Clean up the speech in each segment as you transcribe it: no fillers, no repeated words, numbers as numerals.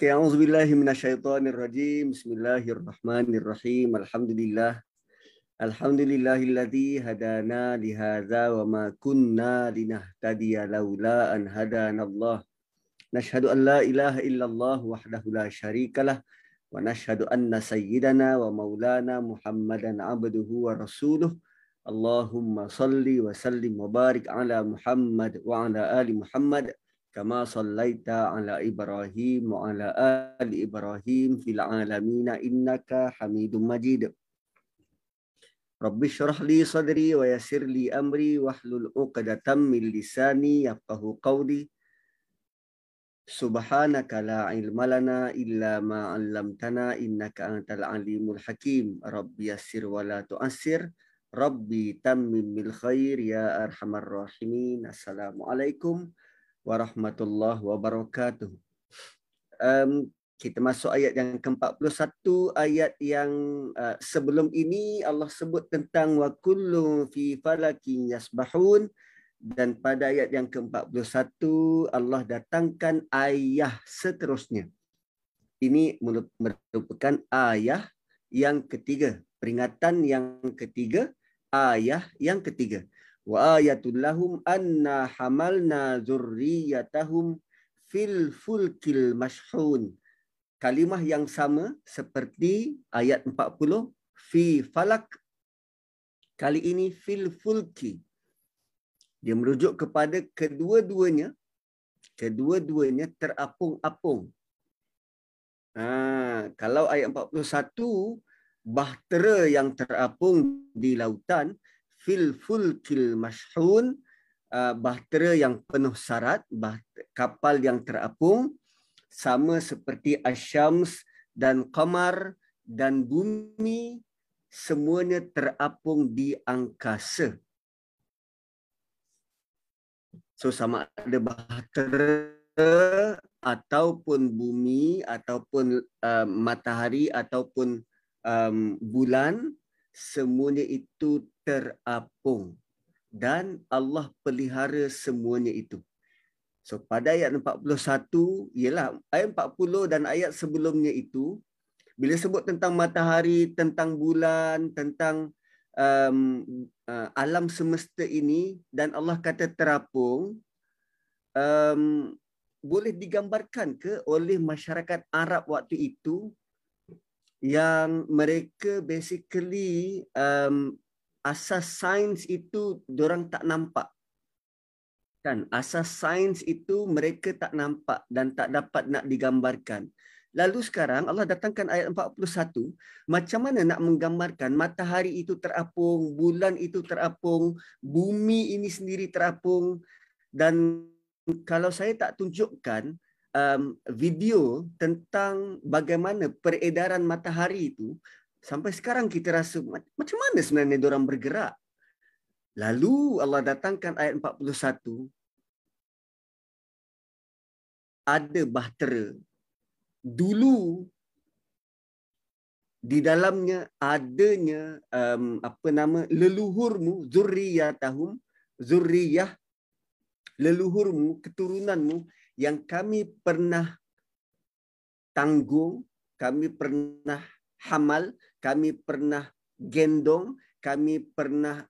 Okay, a'udzubillahi minasyaitonirrajim. Bismillahirrahmanirrahim. Alhamdulillah. Alhamdulillahilladzi hadana li hadza wa ma kunna linahtadiya laula an hadanallah. Nashhadu an la ilaha illallah wahdahu la syarikalah wa nashhadu anna sayyidana wa maulana Muhammadan abduhu wa rasuluh. Allahumma salli wa sallim wa barik ala Muhammad wa ala ali Muhammad. Kama sallaita ala Ibrahim wa ala ali Ibrahim fil alamin innaka Hamidum Majid. Rabbi shrah li sadri wa yassir li amri wahlul 'uqdatam min lisani yafqahu qawli. Subhanaka la ilma lana illa ma 'allamtana innaka antal alimul hakim. Rabbi yassir wa la tu'assir. Rabbi tammim bil khair ya arhamar rahimin. Assalamualaikum warahmatullahi wabarakatuh. Kita masuk ayat yang ke-41, ayat yang sebelum ini Allah sebut tentang wa kullu fi falakin yasbahun, dan pada ayat yang ke-41 Allah datangkan ayah seterusnya. Ini merupakan ayah yang ketiga, peringatan yang ketiga, ayah yang ketiga. Wa ayatul lahum anna hamalna zurriyatahum fil fulkil mashhun. Kalimah yang sama seperti ayat 40 fi falak, kali ini fil fulki. Dia merujuk kepada kedua-duanya terapung-apung. Kalau ayat 41 bahtera yang terapung di lautan, fil fulkil mashhun, bahtera yang penuh sarat, kapal yang terapung, sama seperti asyams dan qamar dan bumi, semuanya terapung di angkasa. So sama ada bahtera ataupun bumi ataupun matahari ataupun bulan, semuanya itu terapung dan Allah pelihara semuanya itu. So pada ayat 41, ialah ayat 40 dan ayat sebelumnya itu, bila sebut tentang matahari, tentang bulan, tentang alam semesta ini, dan Allah kata terapung, boleh digambarkan ke oleh masyarakat Arab waktu itu yang mereka basically asas sains itu diorang tak nampak. Kan? Asas sains itu mereka tak nampak dan tak dapat nak digambarkan. Lalu sekarang Allah datangkan ayat 41. Macam mana nak menggambarkan matahari itu terapung, bulan itu terapung, bumi ini sendiri terapung. Dan kalau saya tak tunjukkan video tentang bagaimana peredaran matahari itu, sampai sekarang kita rasa macam mana sebenarnya diorang bergerak. Lalu Allah datangkan ayat 41. Ada bahtera. Dulu di dalamnya adanya leluhurmu, zurriyatahum, zurriyah, leluhurmu, keturunanmu yang kami pernah tanggung, kami pernah hamal, kami pernah gendong, kami pernah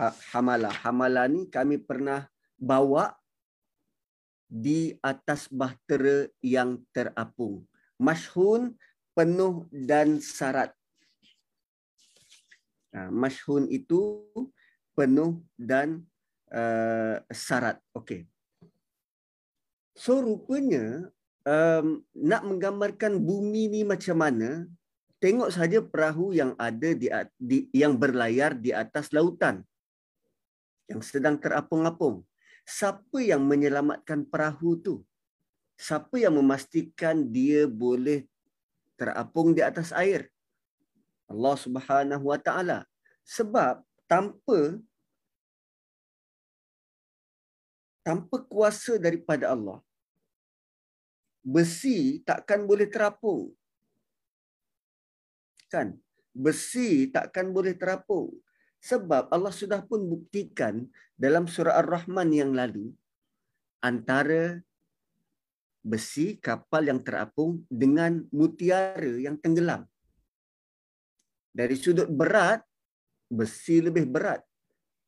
hamalah ni kami pernah bawa di atas bahtera yang terapung, mashhun, penuh dan sarat. Mashhun itu penuh dan sarat. Okey, so rupanya nak menggambarkan bumi ni macam mana, tengok saja perahu yang ada yang berlayar di atas lautan yang sedang terapung-apung. Siapa yang menyelamatkan perahu tu? Siapa yang memastikan dia boleh terapung di atas air? Allah Subhanahu Wa Taala. Sebab tanpa kuasa daripada Allah, besi takkan boleh terapung. Kan? Besi takkan boleh terapung. Sebab Allah sudah pun buktikan dalam surah Ar-Rahman yang lalu, antara besi kapal yang terapung dengan mutiara yang tenggelam. Dari sudut berat, besi lebih berat.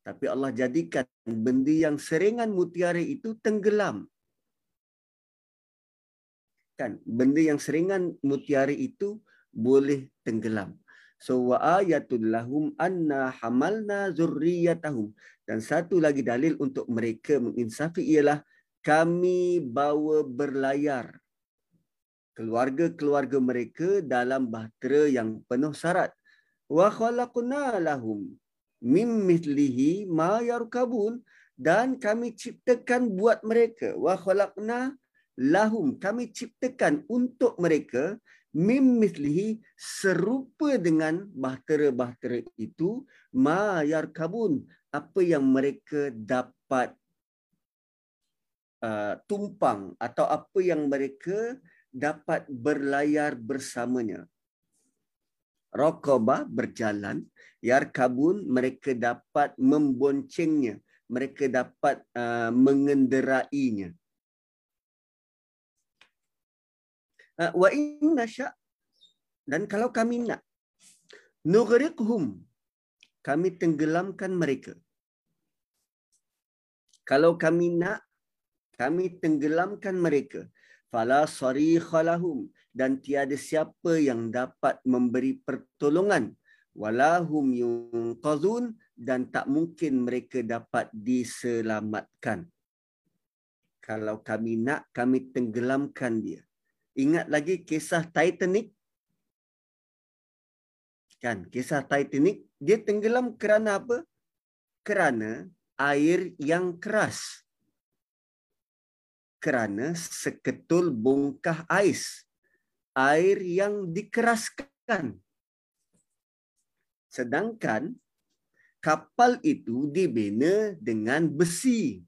Tapi Allah jadikan benda yang seringan mutiara itu tenggelam. Kan? Benda yang seringan mutiara itu boleh tenggelam. So wa ayatul lahum anna hamalna zurriyatahum. Dan satu lagi dalil untuk mereka menginsafi ialah kami bawa berlayar keluarga-keluarga mereka dalam bahtera yang penuh syarat. Wa khalaqna lahum mim mithlihi ma yarkabun, dan kami ciptakan buat mereka, wa khalaqna lahum, kami ciptakan untuk mereka mim mithlihi, serupa dengan bahtera-bahtera itu, ma yarkabun, apa yang mereka dapat tumpang atau apa yang mereka dapat berlayar bersamanya. Raqabah, berjalan, yarkabun, mereka dapat memboncengnya, mereka dapat mengenderainya. Wa in nasha, dan kalau kami nak, nughriqhum, kami tenggelamkan mereka. Kalau kami nak, kami tenggelamkan mereka. Fala sarikha lahum, dan tiada siapa yang dapat memberi pertolongan. Walahum yunqazun, dan tak mungkin mereka dapat diselamatkan. Kalau kami nak, kami tenggelamkan dia. Ingat lagi kisah Titanic. Kan, kisah Titanic, dia tenggelam kerana apa? Kerana air yang keras. Kerana seketul bongkah ais, air yang dikeraskan. Sedangkan kapal itu dibina dengan besi,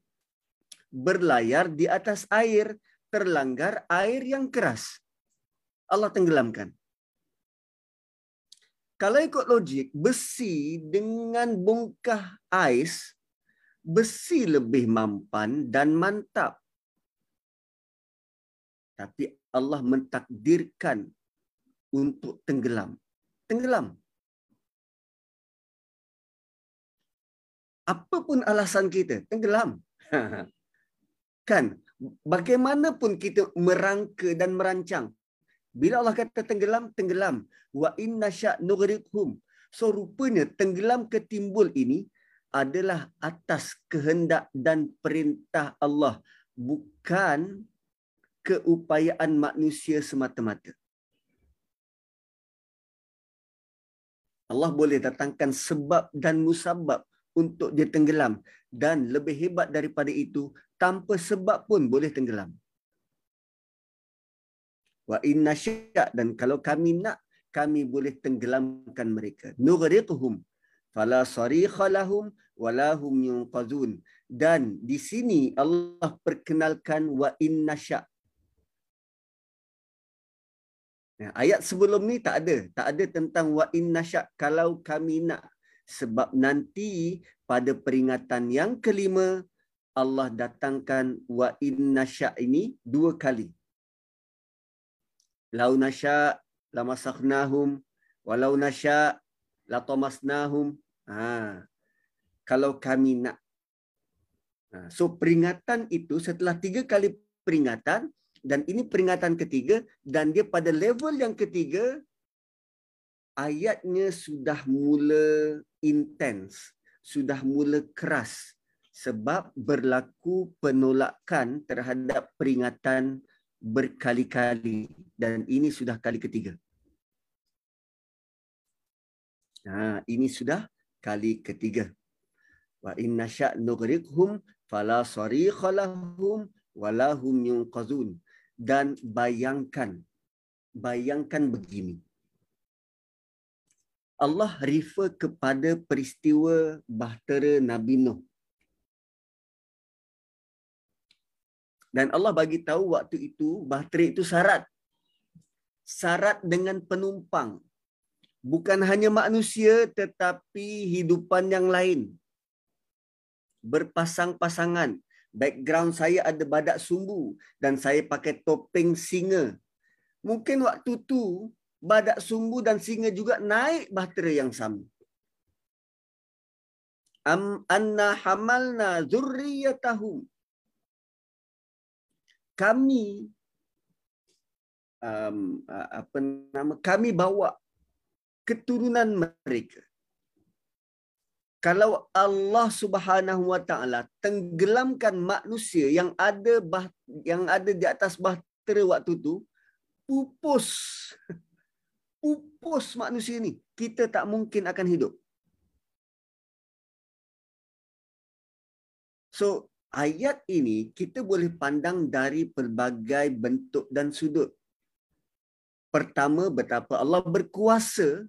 berlayar di atas air, terlanggar air yang keras. Allah tenggelamkan. Kalau ikut logik, besi dengan bongkah ais, besi lebih mampan dan mantap. Tapi Allah mentakdirkan untuk tenggelam. Tenggelam. Apapun alasan kita, tenggelam. Kan? Bagaimanapun kita merangka dan merancang. Bila Allah kata tenggelam, tenggelam. Wa inna sya' nughriqhum. So rupanya tenggelam ke timbul ini adalah atas kehendak dan perintah Allah. Bukan keupayaan manusia semata-mata. Allah boleh datangkan sebab dan musabab untuk dia tenggelam, dan lebih hebat daripada itu, tanpa sebab pun boleh tenggelam. Wa inna syaa, dan kalau kami nak, kami boleh tenggelamkan mereka. Nughriquhum fala sarikha lahum wala hum yunqazun. Dan di sini Allah perkenalkan wa inna syaa. Ayat sebelum ni tak ada. Tak ada tentang wa in nasyak, kalau kami nak. Sebab nanti pada peringatan yang kelima, Allah datangkan wa in nasyak ini dua kali. Lau nasyak lamasakhnahum, walau nasyak latamasnahum. Kalau kami nak. So peringatan itu setelah tiga kali peringatan, dan ini peringatan ketiga, dan dia pada level yang ketiga, ayatnya sudah mula intens, sudah mula keras. Sebab berlaku penolakan terhadap peringatan berkali-kali. Dan ini sudah kali ketiga. Ini sudah kali ketiga. Wa in nasya' nughriqhum fala sarikha lahum wala hum yunqazun. Dan bayangkan begini. Allah refer kepada peristiwa bahtera Nabi Nuh. Dan Allah bagi tahu waktu itu bahtera itu syarat. Syarat dengan penumpang. Bukan hanya manusia tetapi hidupan yang lain. Berpasang-pasangan. Background saya ada badak sumbu dan saya pakai topeng singa. Mungkin waktu tu badak sumbu dan singa juga naik bahtera yang sama. Anna hamalna zurriyatahum. Kami kami bawa keturunan mereka. Kalau Allah Subhanahu Wa Taala tenggelamkan manusia yang ada di atas bahtera waktu tu, pupus manusia ni, kita tak mungkin akan hidup. So ayat ini kita boleh pandang dari pelbagai bentuk dan sudut. Pertama, betapa Allah berkuasa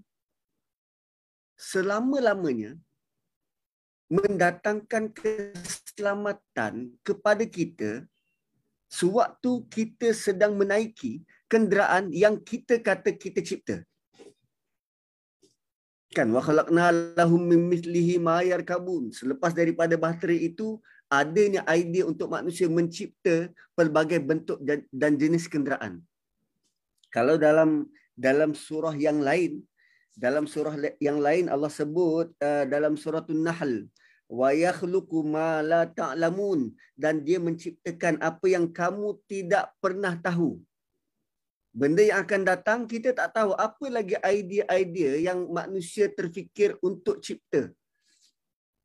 selama-lamanya mendatangkan keselamatan kepada kita sewaktu kita sedang menaiki kenderaan yang kita kata kita cipta. Kan, wa khalaqna lahum min mithlihi ma yarkabun. Selepas daripada bahtera itu, adanya idea untuk manusia mencipta pelbagai bentuk dan jenis kenderaan. Kalau dalam surah yang lain, Allah sebut dalam surah An-Nahl, wa yakhluqu ma la ta'lamun, dan dia menciptakan apa yang kamu tidak pernah tahu. Benda yang akan datang kita tak tahu, apa lagi idea-idea yang manusia terfikir untuk cipta.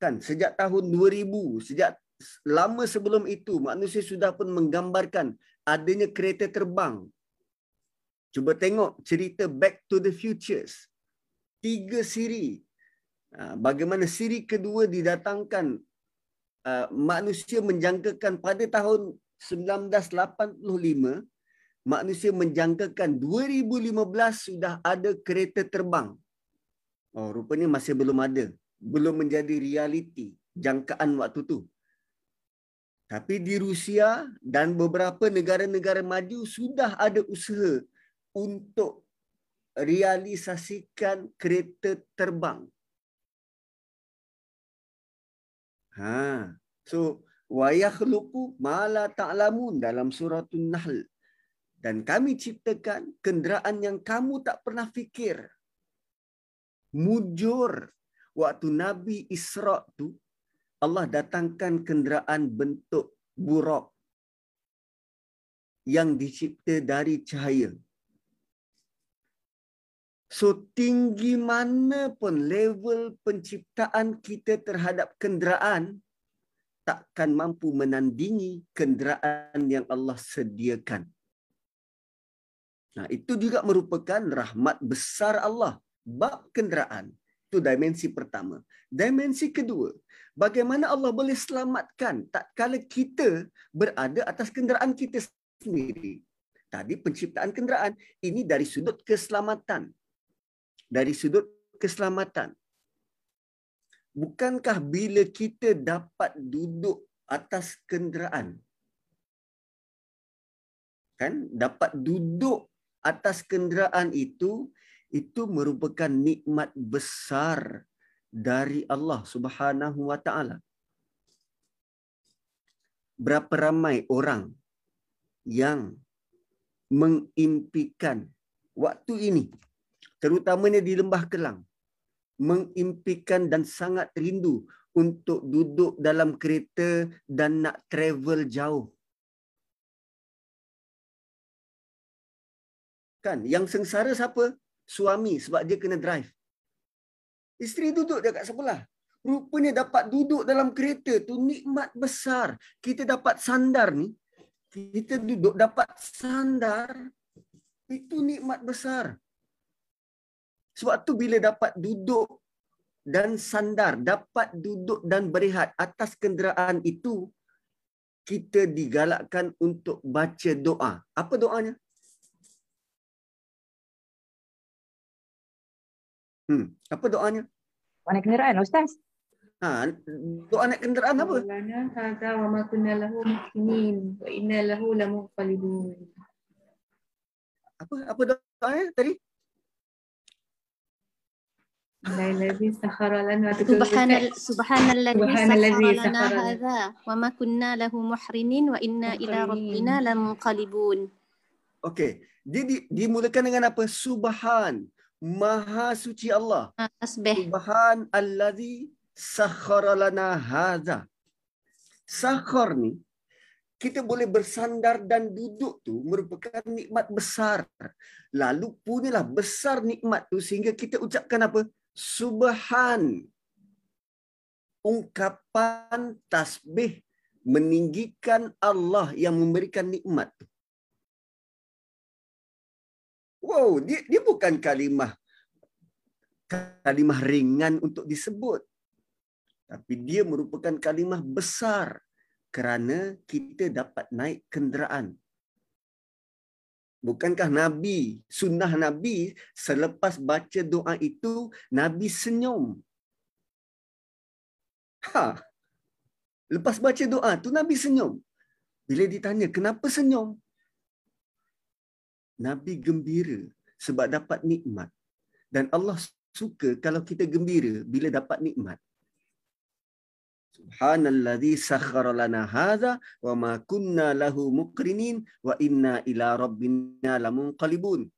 Kan, sejak tahun 2000, sejak lama sebelum itu manusia sudah pun menggambarkan adanya kereta terbang. Cuba tengok cerita Back to the Future. 3 siri. Bagaimana siri kedua didatangkan, manusia menjangkakan pada tahun 1985, manusia menjangkakan 2015 sudah ada kereta terbang. Oh, rupanya masih belum ada. Belum menjadi realiti jangkaan waktu tu. Tapi di Rusia dan beberapa negara-negara maju sudah ada usaha untuk realisasikan kereta terbang. So wa yakhluqu ma la ta'lamun dalam surah An-Nahl, dan kami ciptakan kenderaan yang kamu tak pernah fikir. Mujur waktu Nabi Isra tu, Allah datangkan kenderaan bentuk buraq yang dicipta dari cahaya. So tinggi mana pun level penciptaan kita terhadap kenderaan, takkan mampu menandingi kenderaan yang Allah sediakan. Nah, itu juga merupakan rahmat besar Allah. Bab kenderaan itu dimensi pertama. Dimensi kedua, bagaimana Allah boleh selamatkan tatkala kita berada atas kenderaan kita sendiri. Tadi penciptaan kenderaan, ini dari sudut keselamatan. Bukankah bila kita dapat duduk atas kenderaan? Kan? Dapat duduk atas kenderaan itu merupakan nikmat besar dari Allah Subhanahu Wa Taala. Berapa ramai orang yang mengimpikan waktu ini, terutamanya di Lembah Kelang, mengimpikan dan sangat rindu untuk duduk dalam kereta dan nak travel jauh. Kan, yang sengsara siapa? Suami, sebab dia kena drive. Isteri duduk dekat sebelah. Rupanya dapat duduk dalam kereta tu nikmat besar. Kita dapat sandar ni. Kita duduk dapat sandar, itu nikmat besar. Sebab tu bila dapat duduk dan sandar, dapat duduk dan berehat atas kenderaan itu, kita digalakkan untuk baca doa. Apa doanya? Apa doanya? Doa naik kenderaan, Ustaz. Doa naik kenderaan apa? Lana wa ma kunna lahu muqinin wa inna lahu lamuqalibun. Apa doanya tadi? Subhanalladzi sakhkhara hadza wa ma kunna lahu muhrinin wa inna ila rabbina lamunqalibun. Okey, jadi dimulakan dengan apa? Subhan, Maha Suci Allah. Subhan allazi sakhkhara lana hadza. Sakhkhar ni kita boleh bersandar dan duduk tu merupakan nikmat besar. Lalu punyalah besar nikmat tu sehingga kita ucapkan apa? Subhan. Ungkapan tasbih meninggikan Allah yang memberikan nikmat. Wow, dia bukan kalimah ringan untuk disebut. Tapi dia merupakan kalimah besar. Kerana kita dapat naik kenderaan. Bukankah Nabi, sunnah Nabi, selepas baca doa itu, Nabi senyum. Ha. Lepas baca doa tu Nabi senyum. Bila ditanya, kenapa senyum? Nabi gembira sebab dapat nikmat. Dan Allah suka kalau kita gembira bila dapat nikmat. Subhanalladzi sakhkhara lana hadza wa ma kunna lahu muqrinin wa inna ila rabbina lamunqalibun.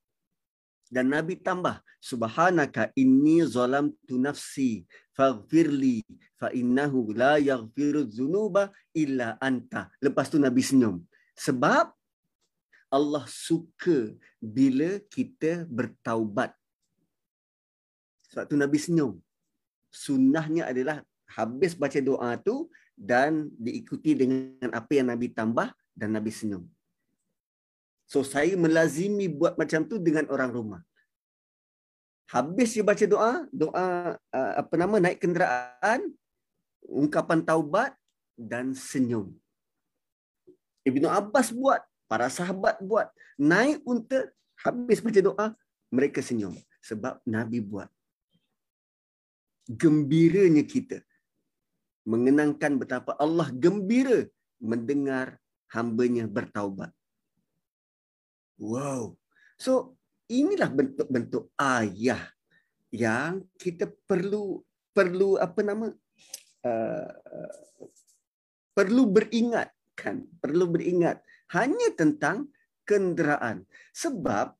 Dan Nabi tambah, subhanaka inni zalamtu nafsi faghfirli fa innahu la yaghfirudz dzunuba illa anta. Lepas tu Nabi senyum sebab Allah suka bila kita bertaubat. Sebab tu Nabi senyum. Sunnahnya adalah habis baca doa tu dan diikuti dengan apa yang Nabi tambah dan Nabi senyum. So saya melazimi buat macam tu dengan orang rumah. Habis dia baca doa naik kenderaan, ungkapan taubat dan senyum. Ibnu Abbas buat, para sahabat buat. Naik unta, habis baca doa, mereka senyum sebab Nabi buat. Gembiranya kita mengenangkan betapa Allah gembira mendengar hamba-Nya bertaubat. Wow. So, inilah bentuk-bentuk ayah yang kita perlu beringat hanya tentang kenderaan. Sebab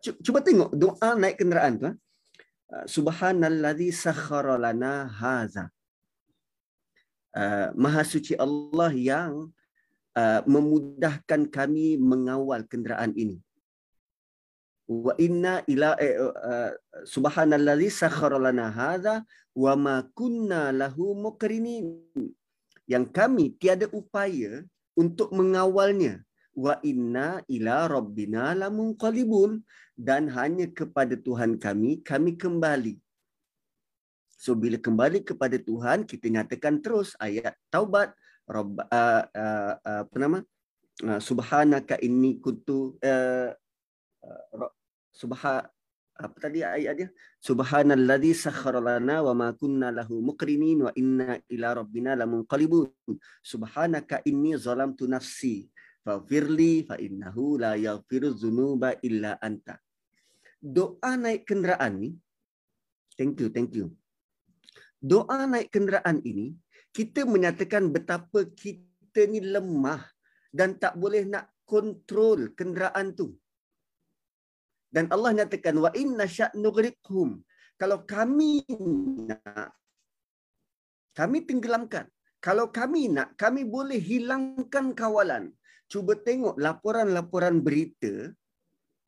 cuba tengok doa naik kenderaan tu. Subhanalladzi sakhkhara lana hadza. Maha Suci Allah yang memudahkan kami mengawal kenderaan ini. Wa inna ila subhanalladzi sakhkhara lana hadza wa ma kunna lahu muqrinin. Yang kami tiada upaya untuk mengawalnya. Wa inna ila rabbina lamunqalibun, dan hanya kepada Tuhan kami kembali. So bila kembali kepada Tuhan, kita nyatakan terus ayat taubat, subhanaka inni kuntu subhanalladzi sakhkhara lana wa ma kunna lahu muqrinin wa inna ila rabbina lamunqalibun. Subhanaka inni zalamtu nafsi faghfirli fa innahu la yaghfirudz dzunuba illa anta. Doa naik kenderaan ni, thank you. Doa naik kenderaan ini, kita menyatakan betapa kita ni lemah dan tak boleh nak kontrol kenderaan tu. Dan Allah nyatakan, wa inna sya'nughriqhum. Kalau kami tenggelamkan. Kalau kami nak, kami boleh hilangkan kawalan. Cuba tengok laporan-laporan berita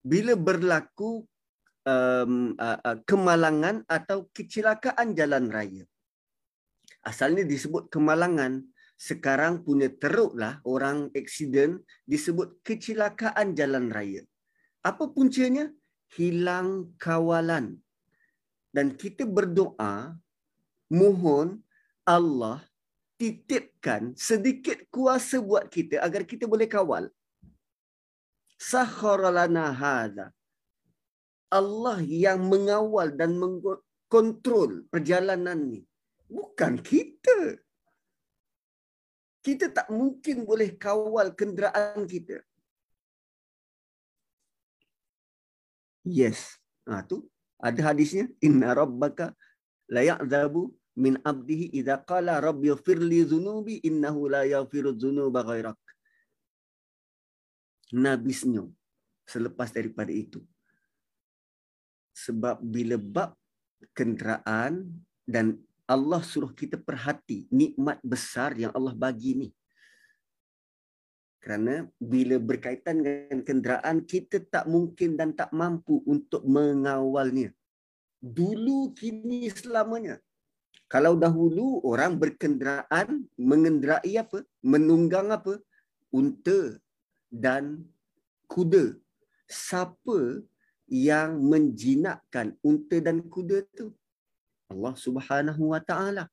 bila berlaku kemalangan atau kecelakaan jalan raya. Asalnya disebut kemalangan, sekarang punya teruklah orang aksiden disebut kecelakaan jalan raya. Apa puncanya? Hilang kawalan. Dan kita berdoa, mohon Allah titipkan sedikit kuasa buat kita agar kita boleh kawal. Sakhkhara lana hadza. Allah yang mengawal dan mengkontrol perjalanan ni. Bukan kita. Kita tak mungkin boleh kawal kenderaan kita. Yes. Ha, tu Ada hadisnya, inna rabbaka la ya'zabu min abdihi idza qala rabbi ighfirli dzunubi innahu la yaghfiru dzunuba ghairak. Nabisnya selepas daripada itu. Sebab bila bab kenderaan, dan Allah suruh kita perhati nikmat besar yang Allah bagi ni. Kerana bila berkaitan dengan kenderaan, kita tak mungkin dan tak mampu untuk mengawalnya. Dulu, kini, selamanya. Kalau dahulu orang berkenderaan, mengenderai apa? Menunggang apa? Unta dan kuda. Siapa yang menjinakkan unta dan kuda tu? Allah Subhanahu Wa Ta'ala.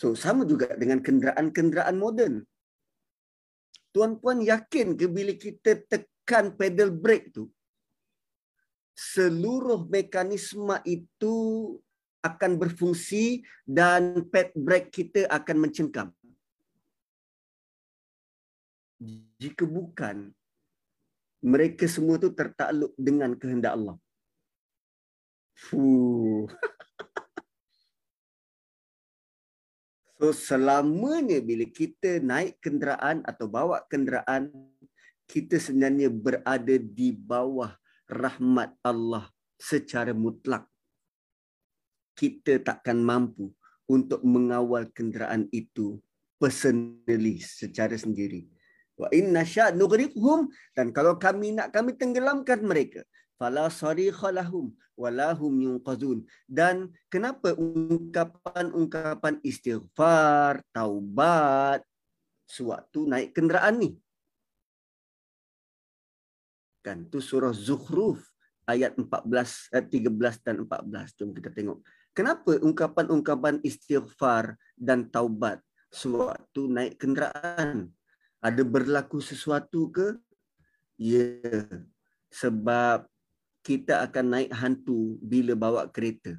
So, sama juga dengan kenderaan-kenderaan moden. Tuan-puan yakin ke bila kita tekan pedal brake tu, seluruh mekanisme itu akan berfungsi dan pedal brake kita akan mencengkam? Jika bukan, mereka semua tu tertakluk dengan kehendak Allah. Fuh. So, selamanya bila kita naik kenderaan atau bawa kenderaan, kita sebenarnya berada di bawah rahmat Allah secara mutlak. Kita takkan mampu untuk mengawal kenderaan itu personally, secara sendiri. Wa inna syaa nughriqhum, dan kalau kami nak, kami tenggelamkan mereka. Fala sarikha lahum wala hum yunqazun. Dan kenapa ungkapan-ungkapan istighfar, taubat sewaktu naik kenderaan ni? Kan tu surah Zukhruf ayat 13 dan 14. Jom kita tengok. Kenapa ungkapan-ungkapan istighfar dan taubat sewaktu naik kenderaan? Ada berlaku sesuatu ke? Ya. Sebab kita akan naik hantu bila bawa kereta.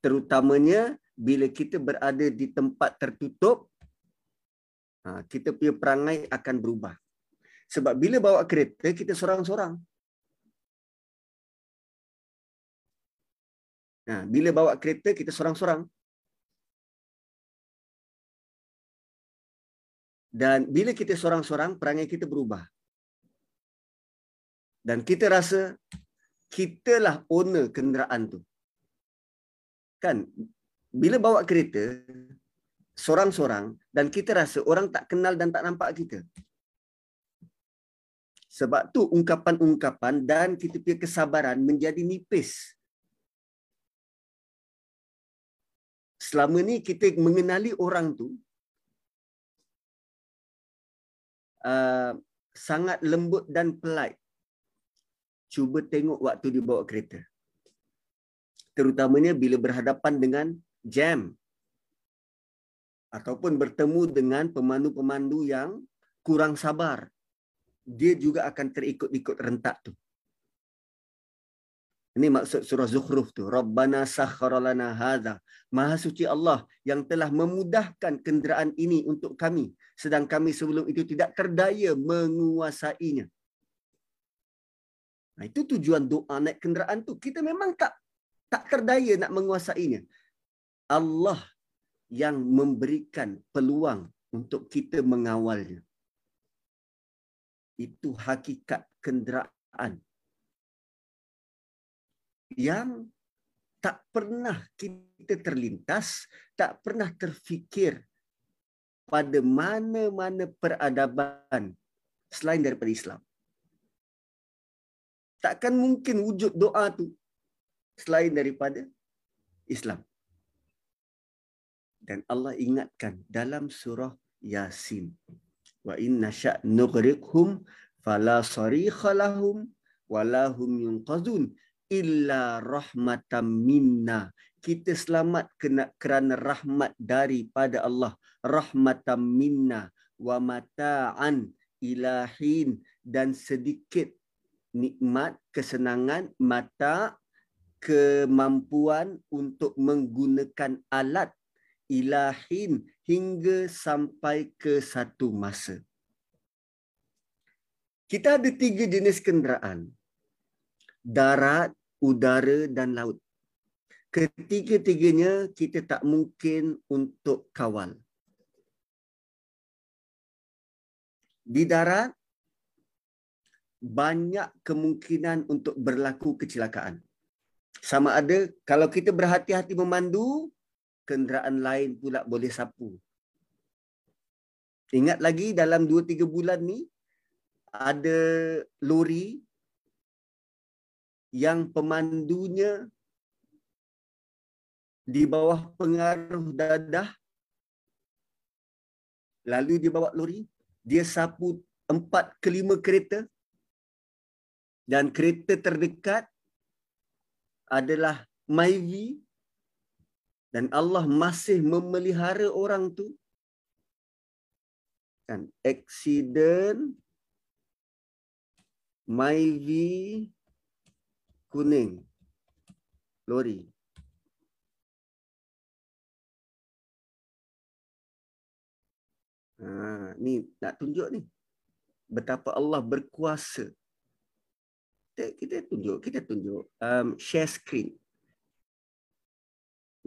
Terutamanya bila kita berada di tempat tertutup, kita punya perangai akan berubah. Sebab bila bawa kereta, kita sorang-sorang. Bila bawa kereta, kita sorang-sorang. Dan bila kita sorang-sorang, perangai kita berubah. Dan kita rasa kitalah owner kenderaan tu. Kan? Bila bawa kereta sorang-sorang dan kita rasa orang tak kenal dan tak nampak kita. Sebab tu ungkapan-ungkapan dan kita punya kesabaran menjadi nipis. Selama ni kita mengenali orang tu sangat lembut dan polite. Cuba tengok waktu dibawa kereta. Terutamanya bila berhadapan dengan jam. Ataupun bertemu dengan pemandu-pemandu yang kurang sabar. Dia juga akan terikut-ikut rentak tu. Ini maksud surah Zukhruf tu. Rabbana sakhkhara lana hadza. Maha suci Allah yang telah memudahkan kenderaan ini untuk kami. Sedang kami sebelum itu tidak terdaya menguasainya. Nah, itu tujuan doa naik kenderaan tu. Kita memang tak terdaya nak menguasainya. Allah yang memberikan peluang untuk kita mengawalnya. Itu hakikat kenderaan. Yang tak pernah kita terlintas, tak pernah terfikir pada mana-mana peradaban selain daripada Islam. Takkan mungkin wujud doa tu selain daripada Islam. Dan Allah ingatkan dalam surah Yaasin. Wa in nasya' nughriqhum fala sarikha lahum wala hum yunqazun illa rahmatan minna. Kita selamat kerana rahmat daripada Allah. Rahmatan minna wa mata'an ilahin, dan sedikit nikmat, kesenangan, mata, kemampuan untuk menggunakan alat ilahin hingga sampai ke satu masa. Kita ada tiga jenis kenderaan. Darat, udara dan laut. Ketiga-tiganya kita tak mungkin untuk kawal. Di darat, banyak kemungkinan untuk berlaku kecelakaan. Sama ada kalau kita berhati-hati memandu, kenderaan lain pula boleh sapu. Ingat lagi dalam 2-3 bulan ni, ada lori yang pemandunya di bawah pengaruh dadah, lalu dia bawa lori, dia sapu 4 ke 5 kereta, dan kereta terdekat adalah Maivi, dan Allah masih memelihara orang tu. Dan aksiden Maivi kuning lori. Ni nak tunjuk ni betapa Allah berkuasa. Kita tunjuk share screen.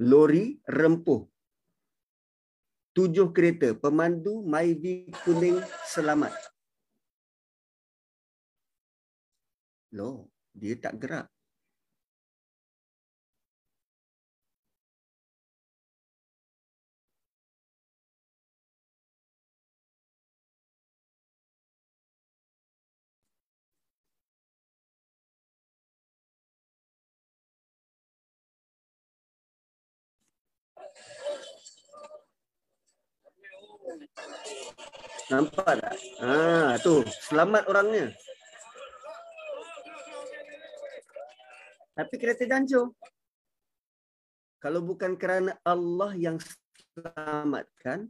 Lori rempuh. 7 kereta, pemandu Maivi kuning selamat. Loh, dia tak gerak. Nampak tak? Tu, selamat orangnya. Tapi kereta hancur. Kalau bukan kerana Allah yang selamatkan,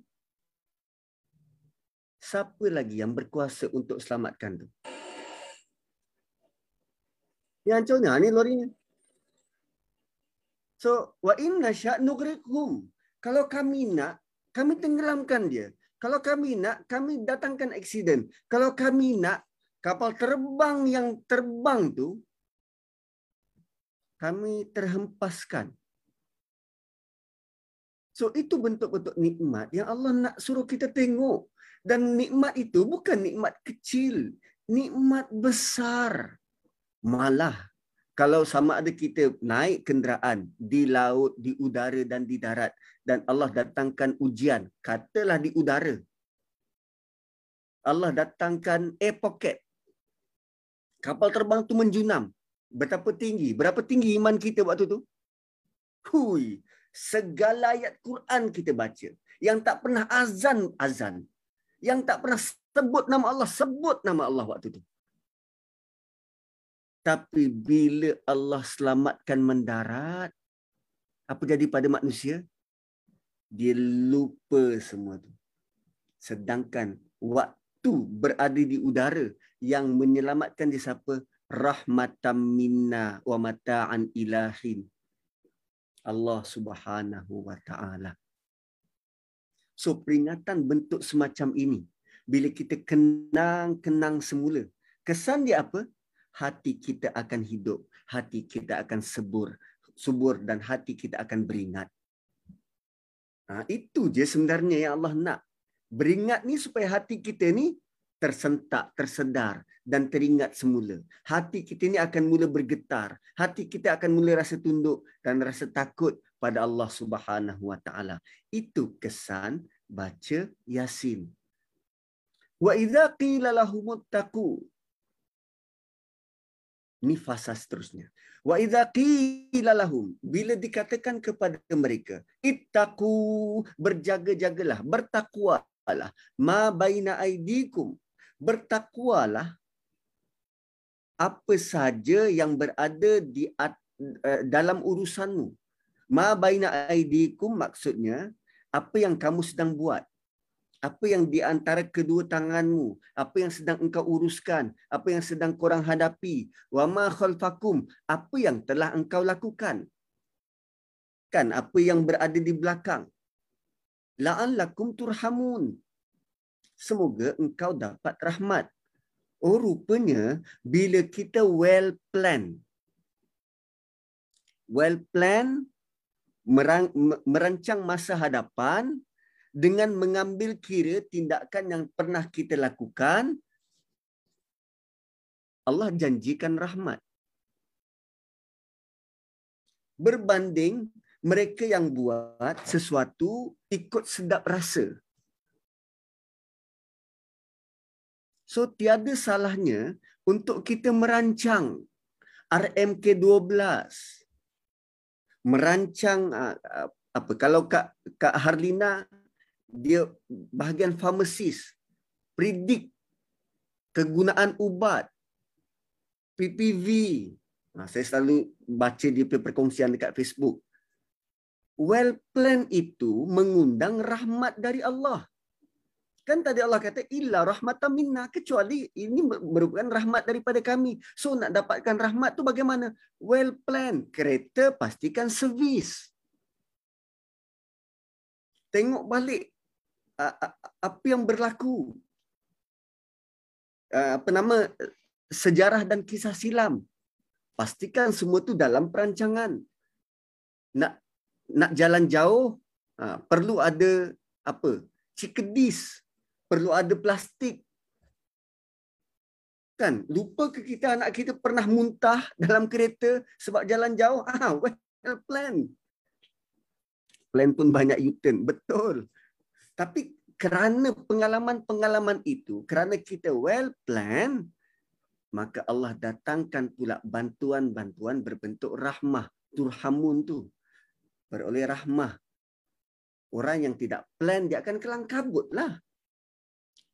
siapa lagi yang berkuasa untuk selamatkan tu? Yang hancurnya ni lorinya. So, wa inna sya' nughriqhum. Kalau kami nak, kami tenggelamkan dia. Kalau kami nak, kami datangkan aksiden. Kalau kami nak, kapal terbang yang terbang tu, kami terhempaskan. So, itu bentuk-bentuk nikmat yang Allah nak suruh kita tengok. Dan nikmat itu bukan nikmat kecil. Nikmat besar. Malah, kalau sama ada kita naik kenderaan di laut, di udara dan di darat, dan Allah datangkan ujian, katalah di udara. Allah datangkan air pocket. Kapal terbang tu menjunam. Betapa tinggi? Berapa tinggi iman kita waktu tu? Hui, segala ayat Quran kita baca. Yang tak pernah azan, azan. Yang tak pernah sebut nama Allah waktu tu. Tapi bila Allah selamatkan mendarat, apa jadi pada manusia? Dia lupa semua tu. Sedangkan waktu berada di udara, yang menyelamatkan dia siapa? Rahmatan minna wa mata'an ilahin. Allah Subhanahu wa ta'ala. So peringatan bentuk semacam ini, bila kita kenang-kenang semula, kesan dia apa? Hati kita akan hidup, hati kita akan subur dan hati kita akan beringat. Itu je sebenarnya yang Allah nak. Beringat ni supaya hati kita ni tersentak, tersedar dan teringat semula. Hati kita ni akan mula bergetar, hati kita akan mula rasa tunduk dan rasa takut pada Allah Subhanahu wa taala. Itu kesan baca Yasin. Wa idza qila lahumut taqu. Ini fasa seterusnya. Wa idza qila lahum, bila dikatakan kepada mereka, ittaqu, berjaga-jagalah, bertakwalah, ma baina aidikum, bertakwalah apa sahaja yang berada di dalam urusanmu. Ma baina aidikum maksudnya apa yang kamu sedang buat. Apa yang di antara kedua tanganmu, apa yang sedang engkau uruskan, apa yang sedang korang hadapi, wa ma khalfakum, apa yang telah engkau lakukan. Kan apa yang berada di belakang. La'allakum turhamun. Semoga engkau dapat rahmat. Oh, rupanya bila kita well plan merancang masa hadapan dengan mengambil kira tindakan yang pernah kita lakukan, Allah janjikan rahmat. Berbanding mereka yang buat sesuatu ikut sedap rasa. So, tiada salahnya untuk kita merancang RMK-12. Merancang apa? Kalau Kak Harlina, dia bahagian farmasis, predict kegunaan ubat, PPV. Saya selalu baca di perkongsian dekat Facebook. Well plan itu mengundang rahmat dari Allah. Kan tadi Allah kata illa rahmatan minna, kecuali ini merupakan rahmat daripada kami. So nak dapatkan rahmat tu bagaimana? Well plan. Kereta pastikan servis. Tengok balik apa yang berlaku. Sejarah dan kisah silam. Pastikan semua tu dalam perancangan. Nak jalan jauh, perlu ada apa? Cikedis. Perlu ada plastik. Kan? Lupa ke kita anak kita pernah muntah dalam kereta sebab jalan jauh? Well plan. Plan pun banyak U-turn. Betul. Tapi kerana pengalaman-pengalaman itu, kerana kita well plan, maka Allah datangkan pula bantuan-bantuan berbentuk rahmah. Turhamun tu. Beroleh rahmah. Orang yang tidak plan, dia akan kelang kabut lah.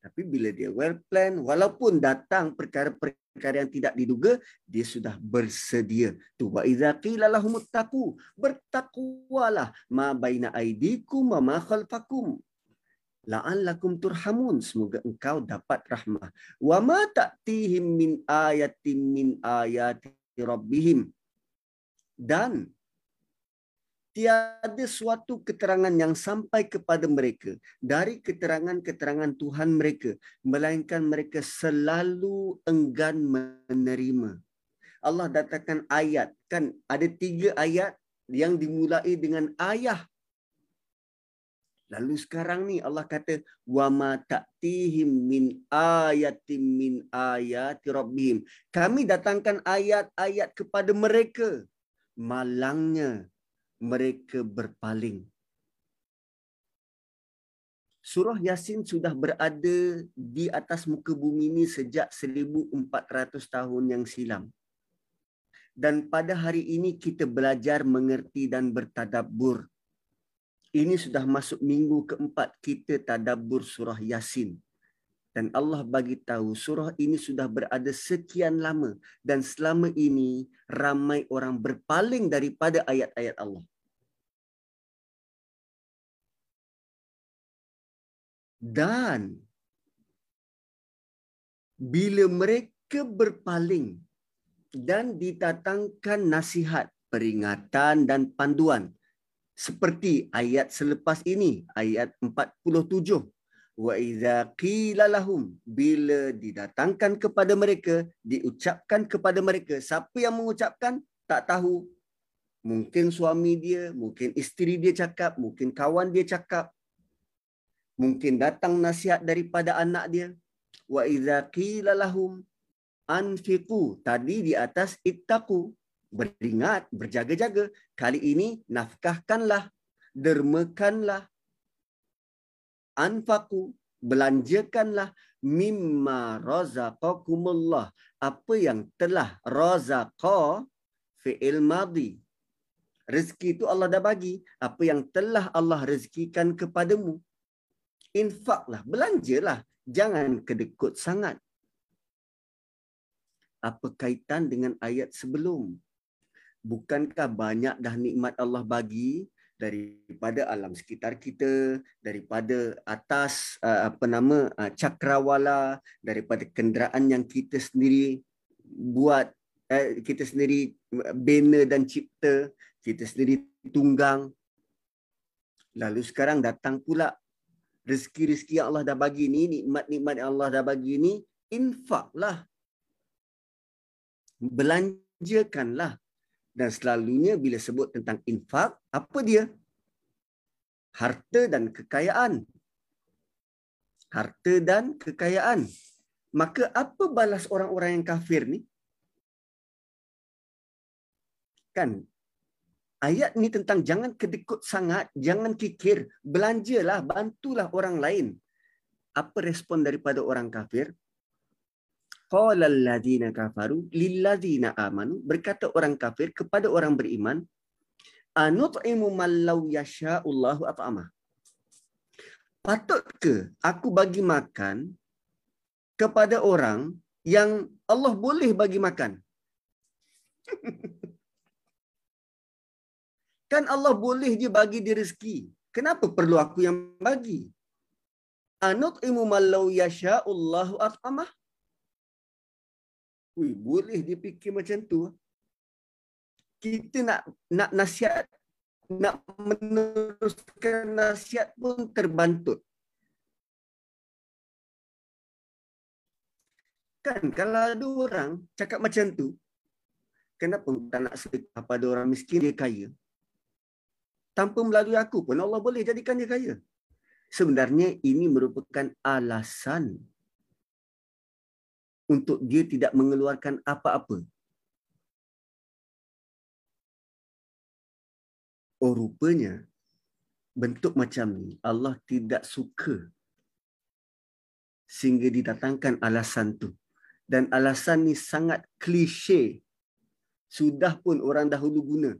Tapi bila dia well plan, walaupun datang perkara-perkara yang tidak diduga, dia sudah bersedia. Tu wa idza qila lahumut taqu, bertakwalah ma baina aidikum wa ma khalfakum la'allakum turhamun, semoga engkau dapat rahmah. Wa ma ta'tihim min ayati rabbihim, dan tiada suatu keterangan yang sampai kepada mereka dari keterangan-keterangan Tuhan mereka, melainkan mereka selalu enggan menerima. Allah datangkan ayat. Kan ada 3 ayat yang dimulai dengan ayah. Lalu sekarang ni Allah kata wa ma ta'tihim min ayati rabbihim. Kami datangkan ayat-ayat kepada mereka, malangnya mereka berpaling. Surah Yaasin sudah berada di atas muka bumi ini sejak 1400 tahun yang silam. Dan pada hari ini kita belajar, mengerti dan bertadabbur. Ini sudah masuk minggu keempat kita tadabbur surah Yaasin. Dan Allah bagi tahu surah ini sudah berada sekian lama. Dan selama ini ramai orang berpaling daripada ayat-ayat Allah. Dan bila mereka berpaling dan ditatangkan nasihat, peringatan dan panduan, seperti ayat selepas ini, ayat 47. Wa idza qila lahum, bila didatangkan kepada mereka, diucapkan kepada mereka. Siapa yang mengucapkan? Tak tahu. Mungkin suami dia, mungkin isteri dia cakap, mungkin kawan dia cakap. Mungkin datang nasihat daripada anak dia. Wa idza qila lahum anfiqu, tadi di atas ittaqu, beringat, berjaga-jaga. Kali ini nafkahkanlah, dermakanlah, anfaqu, belanjakanlah, mimma razaqakumullah, apa yang telah razaqa, fi'il madhi. Rezeki itu Allah dah bagi, apa yang telah Allah rezekikan kepadamu. Infaklah, belanjalah, jangan kedekut sangat. Apa kaitan dengan ayat sebelum? Bukankah banyak dah nikmat Allah bagi daripada alam sekitar kita, daripada atas cakrawala, daripada kenderaan yang kita sendiri buat, kita sendiri bina dan cipta, kita sendiri tunggang. Lalu sekarang datang pula rezeki-rezeki yang Allah dah bagi ni, nikmat-nikmat yang Allah dah bagi ni, infaklah, belanjakanlah. Dan selalunya bila sebut tentang infak, apa dia? Harta dan kekayaan. Harta dan kekayaan. Maka apa balas orang-orang yang kafir ni? Kan? Ayat ni tentang jangan kedekut sangat, jangan kikir, belanjalah, bantulah orang lain. Apa respon daripada orang kafir? Qala alladhina kafaru lilladhina amanu, berkata orang kafir kepada orang beriman, anut'imu man law yasha'ullahu at'amah. Patutkah aku bagi makan kepada orang yang Allah boleh bagi makan? Kan Allah boleh je bagi dia rezeki. Kenapa perlu aku yang bagi? Anut'imu man law yasha'ullahu at'amah. Ui, boleh dia fikir macam tu. Kita nak nasihat, nak meneruskan nasihat pun terbantut. Kan kalau ada orang cakap macam tu, kenapa tak nak sedekah pada orang miskin dia kaya? Tanpa melalui aku pun Allah boleh jadikan dia kaya. Sebenarnya ini merupakan alasan untuk dia tidak mengeluarkan apa-apa. Oh, rupanya bentuk macam ni Allah tidak suka, sehingga didatangkan alasan tu. Dan alasan ni sangat klise, sudah pun orang dahulu guna.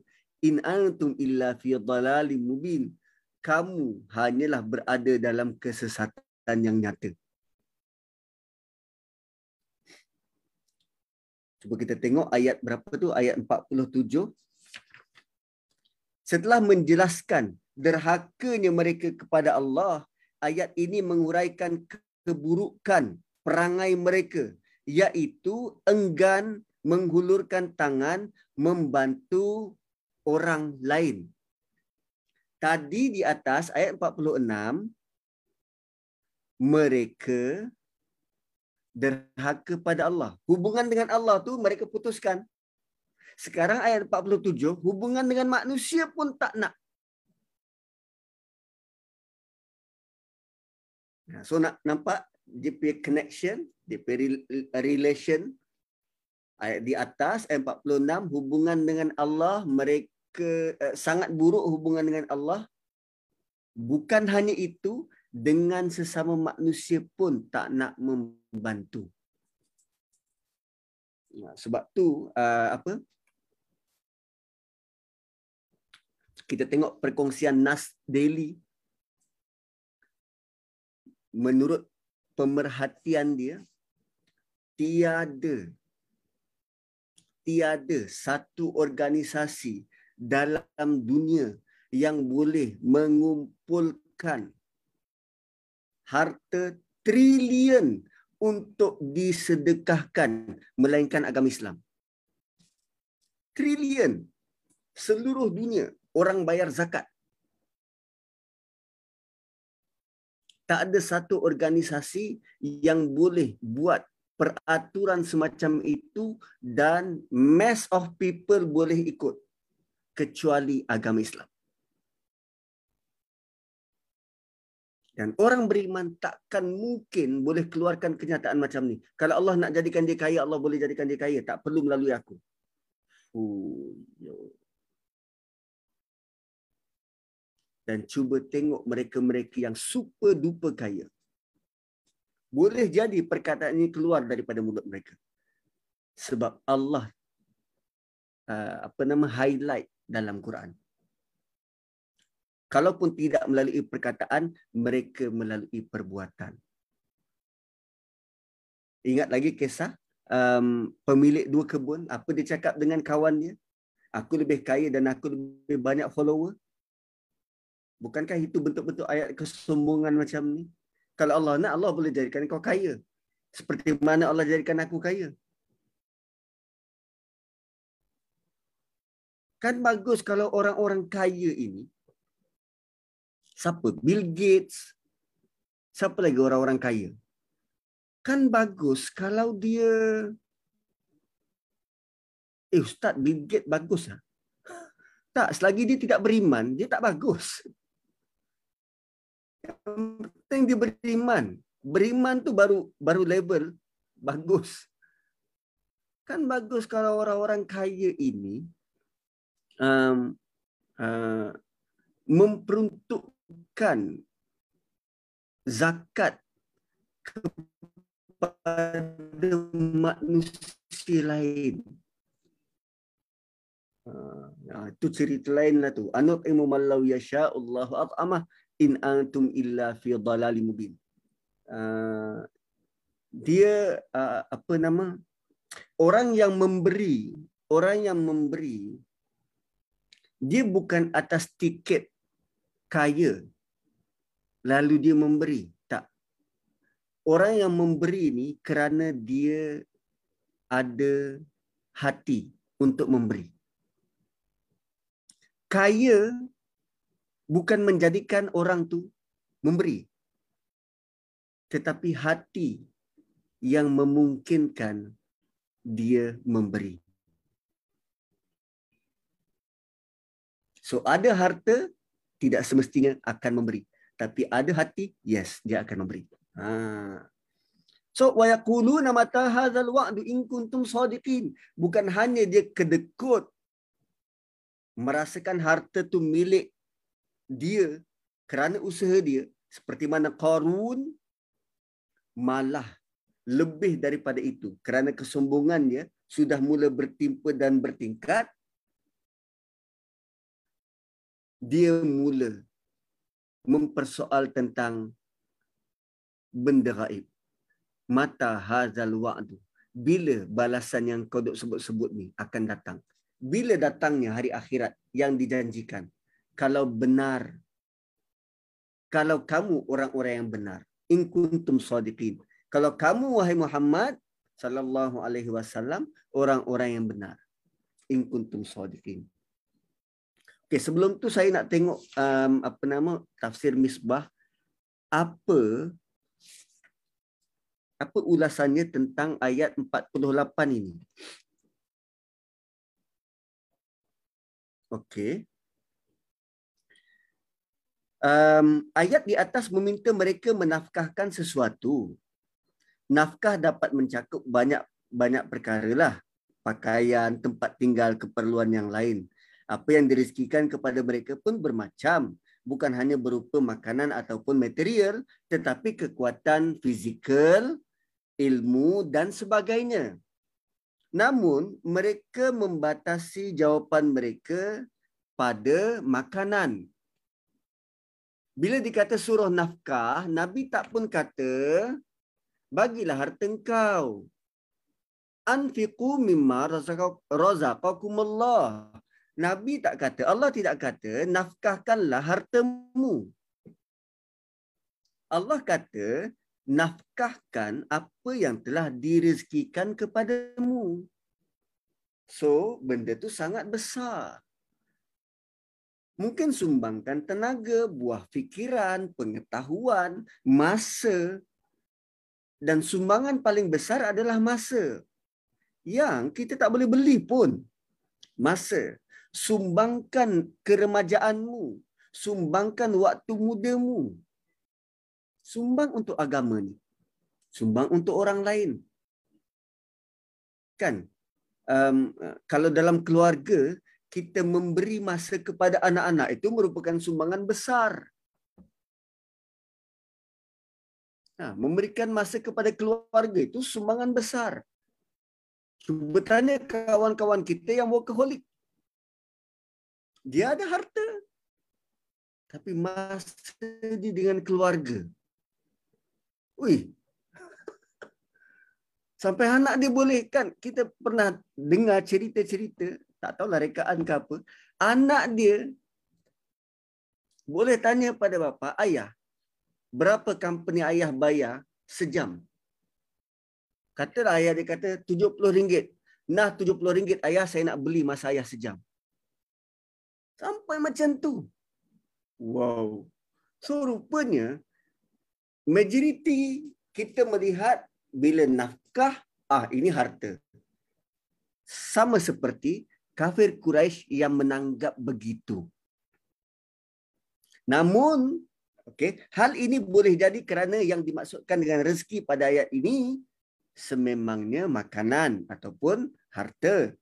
In antum illa fi dhalalim mubin, kamu hanyalah berada dalam kesesatan yang nyata. Cuba kita tengok ayat berapa tu? Ayat 47. Setelah menjelaskan derhakanya mereka kepada Allah, ayat ini menguraikan keburukan perangai mereka, iaitu enggan menghulurkan tangan membantu orang lain. Tadi di atas ayat 46, mereka derhaka pada Allah. Hubungan dengan Allah tu mereka putuskan. Sekarang ayat 47, hubungan dengan manusia pun tak nak. So nak nampak DP connection, DP relation. Ayat di atas ayat 46, hubungan dengan Allah mereka sangat buruk hubungan dengan Allah. Bukan hanya itu, dengan sesama manusia pun tak nak membantu. Sebab tu apa? Kita tengok perkongsian Nas Daily. Menurut pemerhatian dia, tiada satu organisasi dalam dunia yang boleh mengumpulkan harta trilion untuk disedekahkan melainkan agama Islam. Trilion. Seluruh dunia orang bayar zakat. Tak ada satu organisasi yang boleh buat peraturan semacam itu dan mass of people boleh ikut kecuali agama Islam. Dan orang beriman takkan mungkin boleh keluarkan kenyataan macam ni. Kalau Allah nak jadikan dia kaya, Allah boleh jadikan dia kaya. Tak perlu melalui aku. Dan cuba tengok mereka-mereka yang super duper kaya. Boleh jadi perkataan ini keluar daripada mulut mereka. Sebab Allah highlight dalam Quran. Kalaupun tidak melalui perkataan, mereka melalui perbuatan. Ingat lagi kisah pemilik dua kebun. Apa dia cakap dengan kawannya? Aku lebih kaya dan aku lebih banyak follower. Bukankah itu bentuk-bentuk ayat kesombongan macam ni? Kalau Allah nak, Allah boleh jadikan kau kaya. Seperti mana Allah jadikan aku kaya. Kan bagus kalau orang-orang kaya ini. Siapa? Bill Gates. Siapa lagi orang-orang kaya? Kan bagus kalau dia... Ustaz, Bill Gates bagus lah. Tak, selagi dia tidak beriman, dia tak bagus. Yang penting dia beriman. Beriman tu baru level bagus. Kan bagus kalau orang-orang kaya ini memperuntukkan zakat kepada manusia lain. Itu cerita lain lah tu. Anut'imu man law yasha Allahu at'amah in antum illa fi dhalalim mubin. Dia orang yang memberi dia bukan atas tiket kaya lalu dia memberi. Tak. Orang yang memberi ni kerana dia ada hati untuk memberi. Kaya bukan menjadikan orang tu memberi. Tetapi hati yang memungkinkan dia memberi. So ada harta tidak semestinya akan memberi. Tapi ada hati, yes, dia akan memberi. So wa yaquluna mata hadzal wa'du in kuntum shadiqin. Bukan hanya dia kedekut merasakan harta tu milik dia kerana usaha dia, seperti mana Qarun, malah lebih daripada itu kerana kesombongannya sudah mula bertimpa dan bertingkat. Dia mula mempersoal tentang benda gaib. Mata hazal wa'du, bila balasan yang kau duk sebut-sebut ni akan datang? Bila datangnya hari akhirat yang dijanjikan? Kalau benar, kalau kamu orang-orang yang benar, in kuntum shadiqin. Kalau kamu wahai Muhammad sallallahu alaihi wasallam orang-orang yang benar, in kuntum shadiqin. Okey, sebelum tu saya nak tengok tafsir Misbah, apa ulasannya tentang ayat 48 ini. Okey. Ayat di atas meminta mereka menafkahkan sesuatu. Nafkah dapat mencakup banyak perkara lah. Pakaian, tempat tinggal, keperluan yang lain. Apa yang direzekikan kepada mereka pun bermacam. Bukan hanya berupa makanan ataupun material, tetapi kekuatan fizikal, ilmu dan sebagainya. Namun, mereka membatasi jawapan mereka pada makanan. Bila dikata suruh nafkah, Nabi tak pun kata, bagilah harta engkau. Anfiqu mimma razaqakumullah. Nabi tak kata, Allah tidak kata, nafkahkanlah hartamu. Allah kata, nafkahkan apa yang telah direzekikan kepadamu. So, benda tu sangat besar. Mungkin sumbangkan tenaga, buah fikiran, pengetahuan, masa. Dan sumbangan paling besar adalah masa. Yang kita tak boleh beli pun. Masa. Sumbangkan keremajaanmu. Sumbangkan waktu mudamu. Sumbang untuk agama ni. Sumbang untuk orang lain. Kan? Kalau dalam keluarga, kita memberi masa kepada anak-anak, itu merupakan sumbangan besar. Memberikan masa kepada keluarga itu sumbangan besar. Cuba tanya kawan-kawan kita yang workaholic. Dia ada harta. Tapi masa dia dengan keluarga. Ui. Sampai anak dia boleh, kan? Kita pernah dengar cerita-cerita, tak tahulah rekaan ke apa. Anak dia boleh tanya pada bapa, ayah, berapa company ayah bayar sejam? Katalah ayah dia kata RM70. Nah, RM70 ayah, saya nak beli masa ayah sejam. Sampai macam tu. Wow. So rupanya majoriti kita melihat bila nafkah, ini harta. Sama seperti kafir Quraisy yang menanggap begitu. Namun, hal ini boleh jadi kerana yang dimaksudkan dengan rezeki pada ayat ini sememangnya makanan ataupun harta.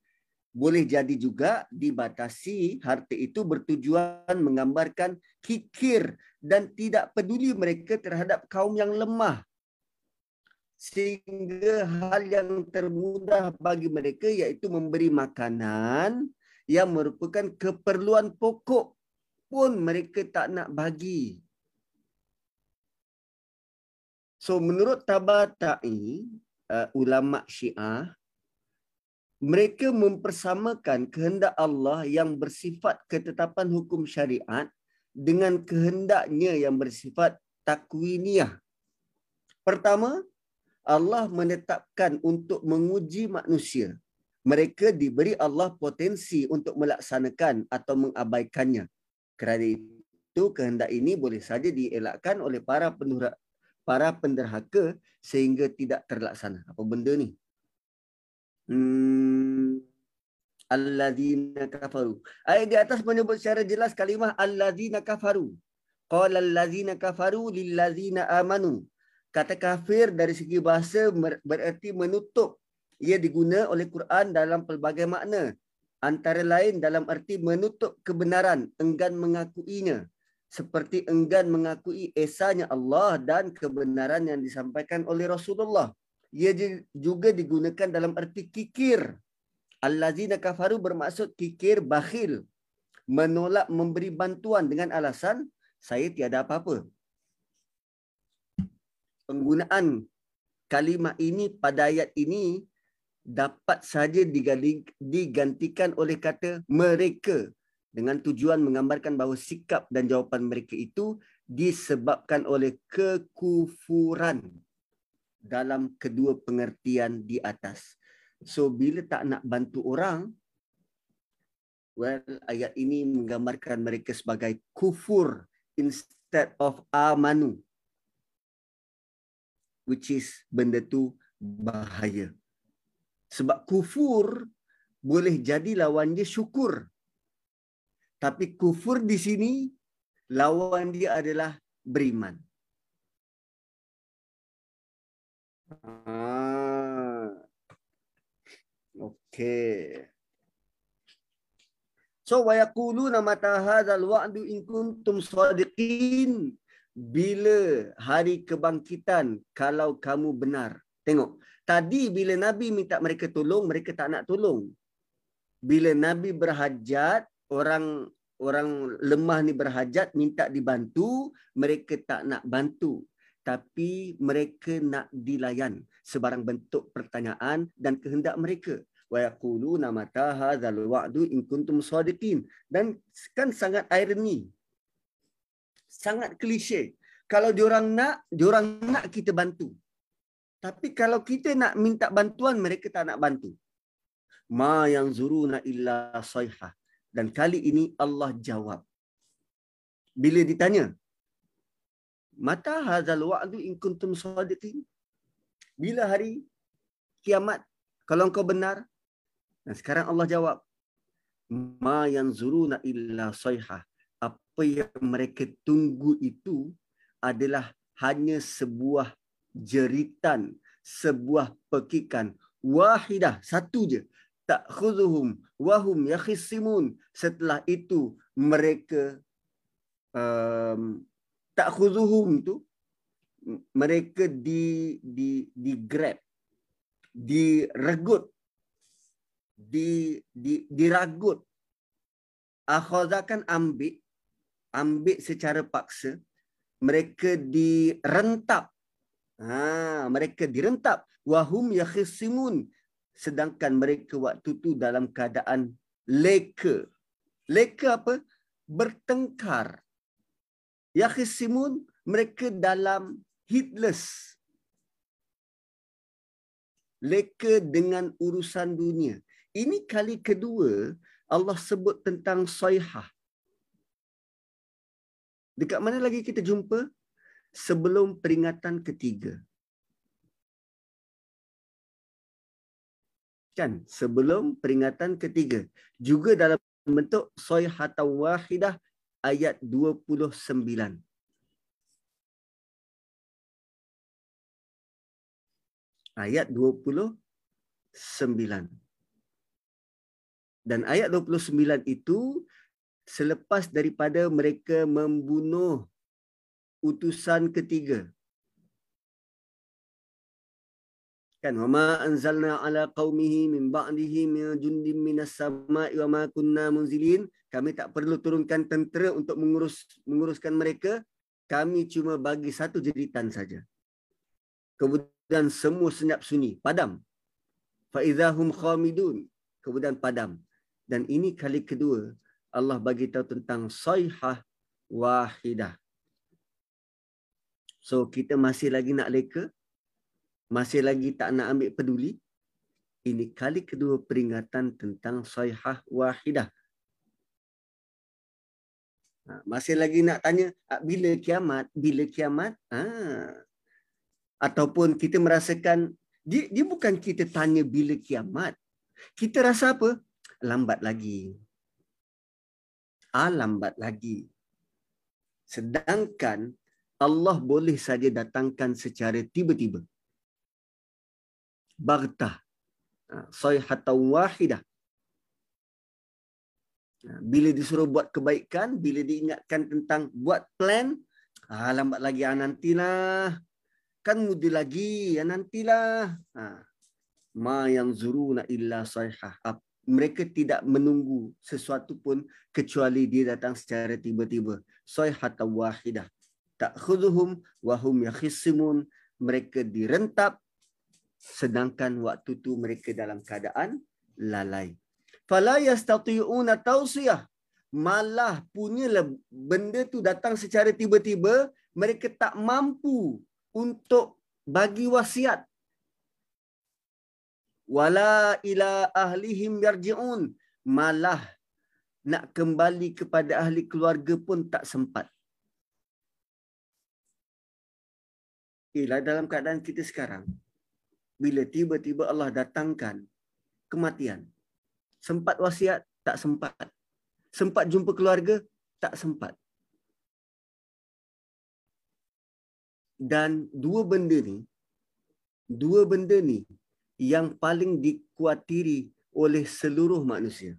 Boleh jadi juga dibatasi harta itu bertujuan menggambarkan kikir dan tidak peduli mereka terhadap kaum yang lemah. Sehingga hal yang termudah bagi mereka iaitu memberi makanan yang merupakan keperluan pokok pun mereka tak nak bagi. So menurut Tabata'i, ulama Syiah, mereka mempersamakan kehendak Allah yang bersifat ketetapan hukum syariat dengan kehendaknya yang bersifat takwiniyah. Pertama, Allah menetapkan untuk menguji manusia. Mereka diberi Allah potensi untuk melaksanakan atau mengabaikannya. Kerana itu, kehendak ini boleh saja dielakkan oleh para penderhaka sehingga tidak terlaksana. Apa benda ni? Alladzina kafaru. Ayat di atas menyebut secara jelas kalimah alladzina kafaru. Qala alladzina kafaru lilladzina amanu. Kata kafir dari segi bahasa bererti menutup. Ia diguna oleh Quran dalam pelbagai makna. Antara lain dalam erti menutup kebenaran, enggan mengakuinya. Seperti enggan mengakui esanya Allah dan kebenaran yang disampaikan oleh Rasulullah. Ia juga digunakan dalam erti kikir. Allazina kafaru bermaksud kikir bakhil. Menolak memberi bantuan dengan alasan, saya tiada apa-apa. Penggunaan kalimah ini pada ayat ini dapat saja digantikan oleh kata mereka. Dengan tujuan menggambarkan bahawa sikap dan jawapan mereka itu disebabkan oleh kekufuran. Dalam kedua pengertian di atas. So, bila tak nak bantu orang, ayat ini menggambarkan mereka sebagai kufur instead of amanu. Which is, benda tu bahaya. Sebab kufur boleh jadi lawan dia syukur. Tapi kufur di sini, lawan dia adalah beriman. So wa yaquluna mata hadzal wa'du in kuntum shadiqin, bila hari kebangkitan kalau kamu benar. Tengok, tadi bila Nabi minta mereka tolong, mereka tak nak tolong. Bila Nabi berhajat, orang lemah ni berhajat minta dibantu, mereka tak nak bantu. Tapi mereka nak dilayan sebarang bentuk pertanyaan dan kehendak mereka. Wa yaquluna mata hadzal wa'du in kuntum shadiqin. Dan kan sangat ironi. Sangat klise. Kalau diorang nak kita bantu. Tapi kalau kita nak minta bantuan, mereka tak nak bantu. Ma yanzuruna illa sayha. Dan kali ini Allah jawab. Bila ditanya, mata hadzal wa'du in kuntum shadiqin. Bila hari kiamat kalau engkau benar? Dan sekarang Allah jawab, ma yanzuruna illa sayha. Apa yang mereka tunggu itu adalah hanya sebuah jeritan, sebuah pekikan wahidah, satu je. Ta'khuzuhum wa hum yakhisimun. Setelah itu mereka takhuzuhum tu mereka di grab, diregut, diragut. Akhazakan ambil secara paksa, mereka direntap. Mereka direntap. Wahum yakhisimun, sedangkan mereka waktu tu dalam keadaan leka. Leka apa? Bertengkar. Yakhisimun, mereka dalam heedless. Leka dengan urusan dunia. Ini kali kedua Allah sebut tentang sayhah. Dekat mana lagi kita jumpa? Sebelum peringatan ketiga. kan, sebelum peringatan ketiga. Juga dalam bentuk Sayhatan Wahidah ayat 29. Ayat 29. Dan ayat 29 itu selepas daripada mereka membunuh utusan ketiga. Kan, wa ma anzalna ala qaumihi min ba'dihi min jundin minas sama'i wa ma kunna munzilin. Kami tak perlu turunkan tentera untuk menguruskan mereka. Kami cuma bagi satu jeritan saja. Kemudian semua senyap sunyi, padam. Fa idzahum khamidun. Kemudian padam. Dan ini kali kedua Allah bagi tahu tentang Sayhah Wahidah. So kita masih lagi nak leka, masih lagi tak nak ambil peduli. Ini kali kedua peringatan tentang Sayhah Wahidah. Masih lagi nak tanya bila kiamat, bila kiamat? Ataupun kita merasakan dia bukan kita tanya bila kiamat. Kita rasa apa? Lambat lagi. Lambat lagi. Sedangkan Allah boleh saja datangkan secara tiba-tiba. Baghtah. Sayhatan Wahidah. Bila disuruh buat kebaikan, bila diingatkan tentang buat plan, lambat lagi, nantilah. Kan mudah lagi, nantilah. Ma yanzuruna illa sayhah. Mereka tidak menunggu sesuatu pun kecuali dia datang secara tiba-tiba. Sayhatan Wahidah. Ta'khudhuhum wa hum yakhisimun. Mereka direntap sedangkan waktu tu mereka dalam keadaan lalai. Fala yastati'una tawsiyah. Malah punya benda tu datang secara tiba-tiba, mereka tak mampu untuk bagi wasiat. Wala ila ahlihim yarji'un. Malah nak kembali kepada ahli keluarga pun tak sempat. Dalam keadaan kita sekarang, bila tiba-tiba Allah datangkan kematian, sempat wasiat? Tak sempat. Sempat jumpa keluarga? Tak sempat. Dan dua benda ni yang paling dikuatiri oleh seluruh manusia.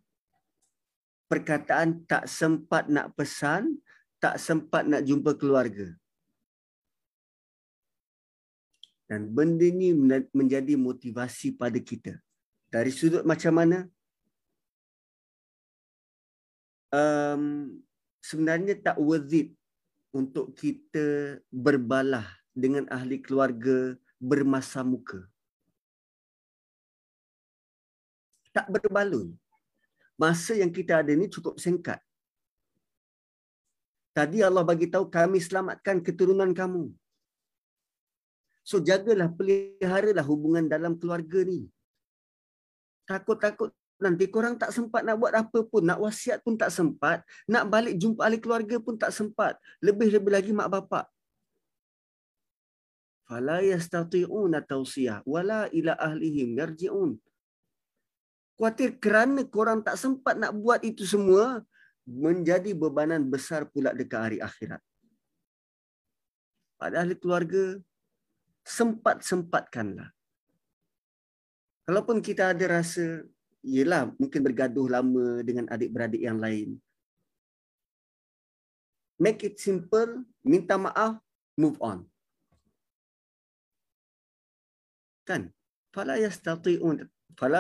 Perkataan tak sempat nak pesan, tak sempat nak jumpa keluarga. Dan benda ni menjadi motivasi pada kita. Dari sudut macam mana? Sebenarnya tak worth it untuk kita berbalah dengan ahli keluarga bermasa muka. Tak berbaloi. Masa yang kita ada ni cukup singkat. Tadi Allah bagi tahu kami selamatkan keturunan kamu. So jagalah, peliharalah hubungan dalam keluarga ni. Takut-takut nanti korang tak sempat nak buat apa pun, nak wasiat pun tak sempat, nak balik jumpa ahli keluarga pun tak sempat, lebih-lebih lagi mak bapak. Fala yastati'una tawsiyah wala ila ahlihim yarji'un. Kuatir kerana korang tak sempat nak buat itu semua, menjadi bebanan besar pula dekat hari akhirat. Pada ahli keluarga, sempat-sempatkanlah. Kalaupun kita ada rasa, yelah mungkin bergaduh lama dengan adik-beradik yang lain. Make it simple, minta maaf, move on. Kan? Fala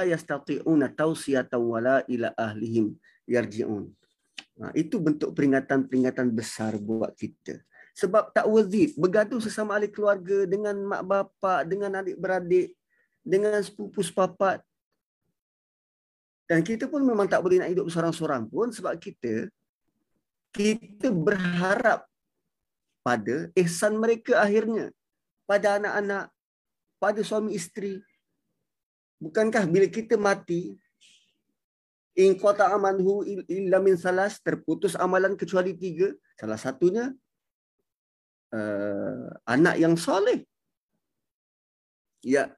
yastati'una tawsiyatan wala ila ahlihim yarji'un. Itu bentuk peringatan-peringatan besar buat kita. Sebab tak worth it bergaduh sesama ahli keluarga, dengan mak bapak, dengan adik-beradik, dengan sepupu sepapat. Dan kita pun memang tak boleh nak hidup seorang-seorang pun, sebab kita berharap pada ihsan mereka akhirnya, pada anak-anak, pada suami isteri. Bukankah bila kita mati, in qata'a manhu illa min salas, terputus amalan kecuali tiga, salah satunya anak yang soleh.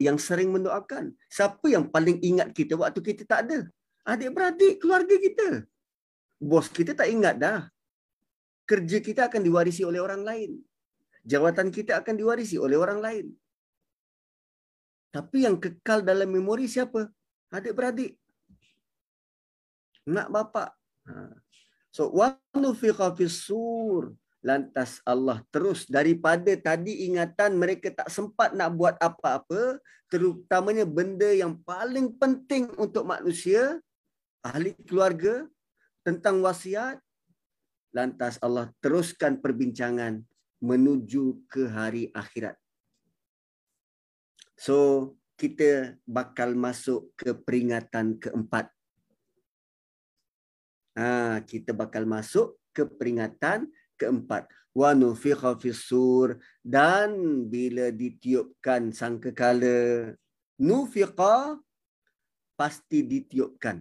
yang sering mendoakan? Siapa yang paling ingat kita waktu kita tak ada? Adik-beradik, keluarga kita. Bos kita tak ingat dah. Kerja kita akan diwarisi oleh orang lain. Jawatan kita akan diwarisi oleh orang lain. Tapi yang kekal dalam memori siapa? Adik-beradik. Mak bapak. So, wa nufikha fis-sur. Lantas Allah terus daripada tadi ingatan mereka tak sempat nak buat apa-apa, terutamanya benda yang paling penting untuk manusia, ahli keluarga, tentang wasiat. Lantas Allah teruskan perbincangan menuju ke hari akhirat. So, kita bakal masuk ke peringatan keempat. Wa nufikha fis-sur, dan bila ditiupkan sangkakala, nufiqa pasti ditiupkan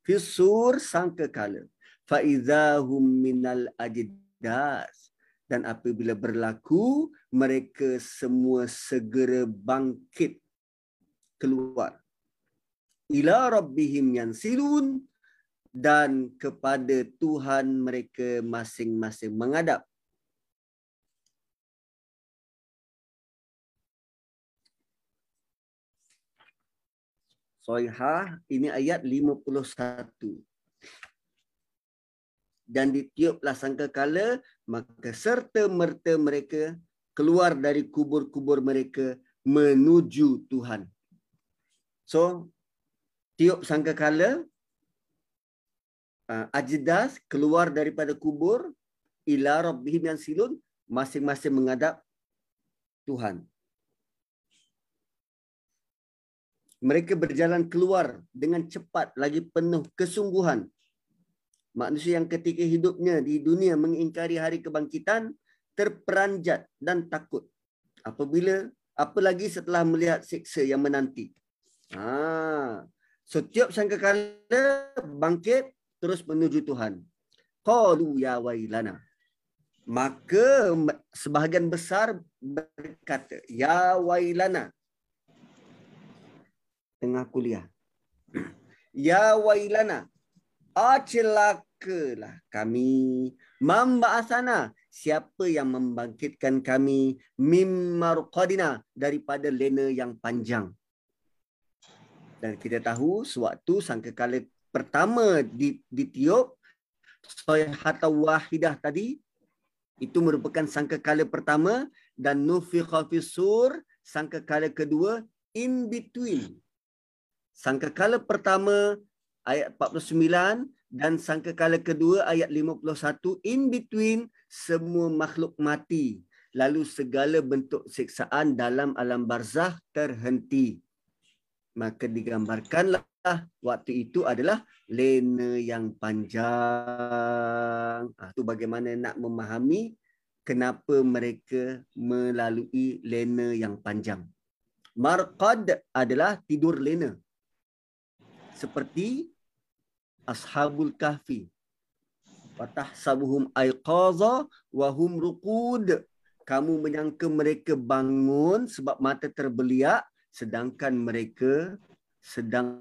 fis-sur sangkakala, fa idzahum minal ajdas, dan apabila berlaku mereka semua segera bangkit keluar, ila rabbihim yansilun, dan kepada Tuhan mereka masing-masing menghadap. Soihah, ini ayat 51. Dan ditiuplah sangkakala, maka serta-merta mereka keluar dari kubur-kubur mereka menuju Tuhan. So, tiup sangkakala, ajdas, keluar daripada kubur, ila rabbihim yansilun, masing-masing menghadap Tuhan. Mereka berjalan keluar dengan cepat lagi penuh kesungguhan. Manusia yang ketika hidupnya di dunia mengingkari hari kebangkitan terperanjat dan takut, apalagi setelah melihat siksa yang menanti. Setiap sangkakala bangkit terus menuju Tuhan. Qalu ya wailana. Maka sebahagian besar berkata, ya wailana. Tengah kuliah. Ya wailana. Celakalah kami. Mamba'asana. Siapa yang membangkitkan kami? Mimmarqadina. Daripada lena yang panjang. Dan kita tahu sewaktu sangkakala pertama ditiup, sayhatan wahidah tadi, itu merupakan sangkakala pertama, dan nufikha fis-sur, sangkakala kedua, in between. Sangkakala pertama ayat 49 dan sangkakala kedua ayat 51, in between, semua makhluk mati. Lalu segala bentuk siksaan dalam alam barzakh terhenti. Maka digambarkanlah waktu itu adalah lena yang panjang. Itu bagaimana nak memahami kenapa mereka melalui lena yang panjang. Marqad adalah tidur lena. Seperti Ashabul Kahfi. Watahsabuhum aiqaza wa hum ruqud. Kamu menyangka mereka bangun sebab mata terbeliak, sedangkan mereka sedang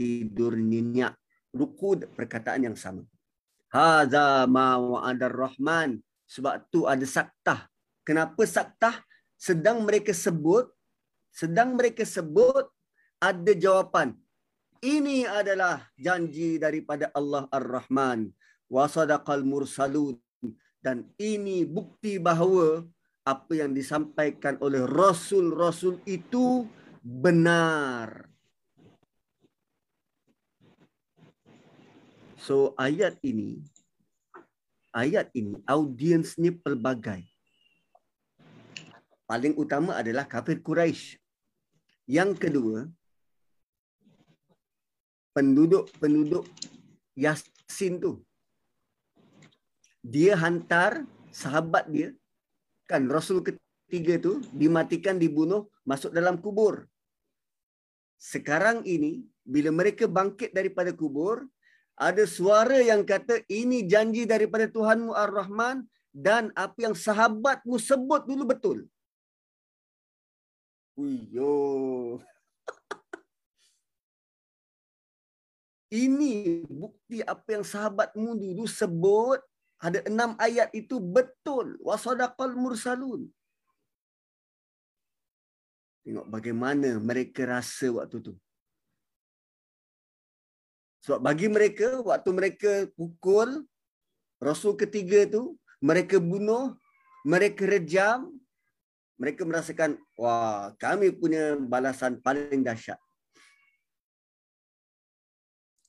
tidur nyenyak. Rukud, perkataan yang sama. Hadza ma wa'ada ar-Rahman. Sebab tu ada saktah. Kenapa saktah? Sedang mereka sebut ada jawapan. Ini adalah janji daripada Allah Ar-Rahman. Wa sadaqal mursalun. Dan ini bukti bahawa apa yang disampaikan oleh rasul-rasul itu benar. So, ayat ini, audiensnya pelbagai. Paling utama adalah kafir Quraisy. Yang kedua, penduduk Yasin tu. Dia hantar sahabat dia, kan Rasul ketiga tu, dimatikan, dibunuh, masuk dalam kubur. Sekarang ini, bila mereka bangkit daripada kubur, ada suara yang kata, ini janji daripada Tuhanmu Ar-Rahman, dan apa yang sahabatmu sebut dulu betul. Uyuh. Ini bukti apa yang sahabatmu dulu sebut. Ada 6 ayat itu betul. Wasadaqal mursalun. Tengok bagaimana mereka rasa waktu tu. Sebab bagi mereka, waktu mereka pukul Rasul ketiga tu, mereka bunuh, mereka rejam, mereka merasakan, wah, kami punya balasan paling dahsyat.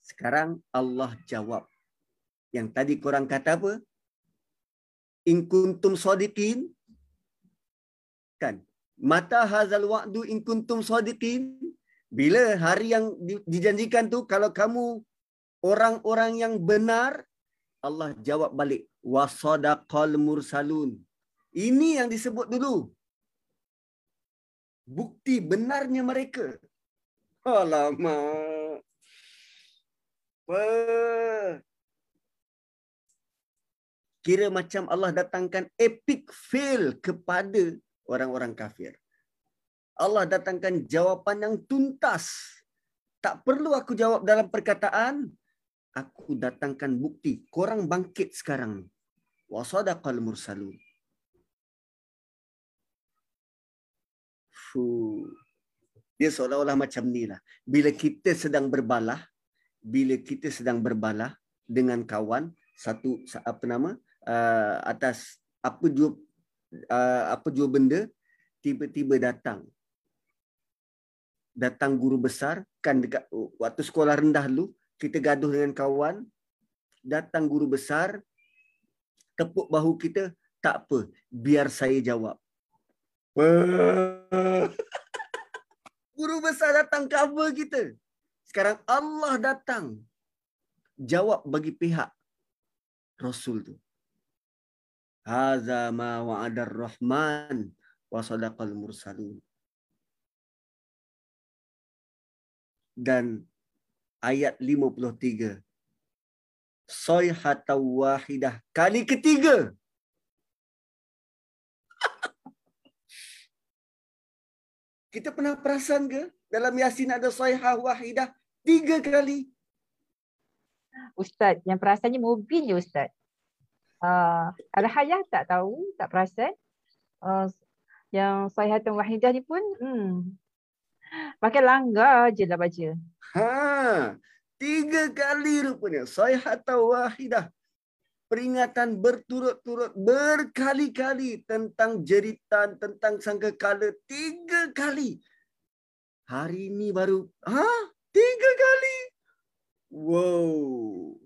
Sekarang Allah jawab. Yang tadi korang kata apa? In kuntum sadiqin. Kan? Mata hazal wa'du in kuntum sadiqin. Bila hari yang dijanjikan tu, kalau kamu orang-orang yang benar, Allah jawab balik. Wa sadaqal mursalun. Ini yang disebut dulu. Bukti benarnya mereka. Alamak. Kira macam Allah datangkan epic fail kepada orang-orang kafir. Allah datangkan jawapan yang tuntas. Tak perlu aku jawab dalam perkataan. Aku datangkan bukti. Korang bangkit sekarang. Wa sadaqal mursalun. Dia seolah-olah macam ni lah. Bila kita sedang berbalah, dengan kawan satu atas apa jua benda, tiba-tiba datang guru besar. Kan dekat waktu sekolah rendah dulu kita gaduh dengan kawan, datang guru besar tepuk bahu kita, tak apa, biar saya jawab. Guru besar datang cover kita. Sekarang Allah datang jawab bagi pihak Rasul tu. Haza ma wa'ada ar-Rahman wa sadaqal mursalun. Dan ayat 53. Sayhatan wahidah, kali ketiga. Kita pernah perasan ke dalam Yasin ada sayhah wahidah? 3 kali. Ustaz, yang perasannya Mubin je Ustaz. Al-Hayah tak tahu, tak perasan. Yang sayhatan wahidah ni pun pakai langgar je lah baca. 3 kali rupanya. Sayhatan wahidah. Peringatan berturut-turut, berkali-kali tentang jeritan, tentang sangkakala. 3 kali. Hari ini baru. 3 kali. Wow.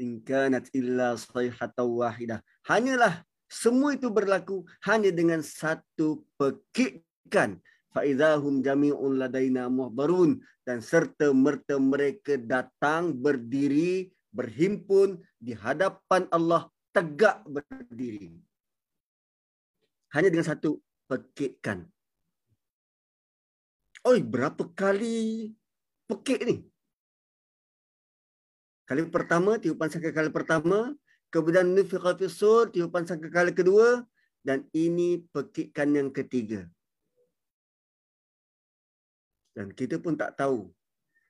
In kanat illa sayhatan wahidah. Hanyalah semua itu berlaku hanya dengan satu pekikan. Fa idahum jami'un ladaina muhbarun, dan serta merta mereka datang berdiri, berhimpun di hadapan Allah, tegak berdiri. Hanya dengan satu pekikan. Oi, berapa kali pekik ni? Kali pertama, tiupan sangkakala pertama. Kemudian nufikha fi sur, tiupan sangkakala kedua. Dan ini pekikan yang ketiga. Dan kita pun tak tahu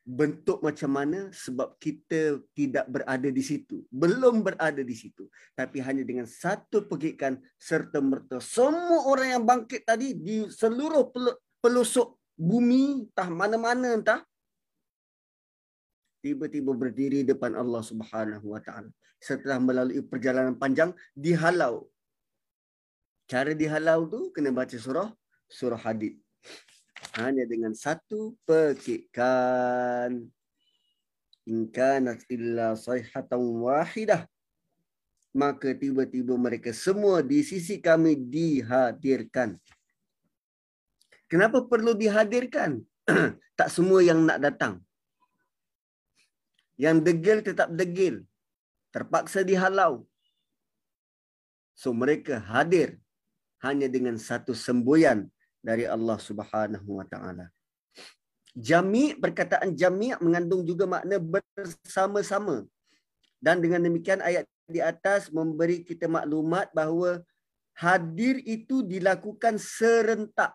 bentuk macam mana sebab kita tidak berada di situ. Belum berada di situ. Tapi hanya dengan satu pekikan serta-merta semua orang yang bangkit tadi di seluruh pelosok bumi, entah mana-mana, entah tiba-tiba berdiri depan Allah Subhanahu Wa Taala setelah melalui perjalanan panjang dihalau. Cara dihalau tu kena baca surah Hadid. Hanya dengan satu pekikan. In kanat illa sayhatan wahidah, maka tiba-tiba mereka semua di sisi kami dihadirkan. Kenapa perlu dihadirkan? Tak semua yang nak datang. Yang degil tetap degil. Terpaksa dihalau. So mereka hadir hanya dengan satu semboyan dari Allah Subhanahu Wa Taala. Jami', perkataan jami' mengandung juga makna bersama-sama. Dan dengan demikian ayat di atas memberi kita maklumat bahawa hadir itu dilakukan serentak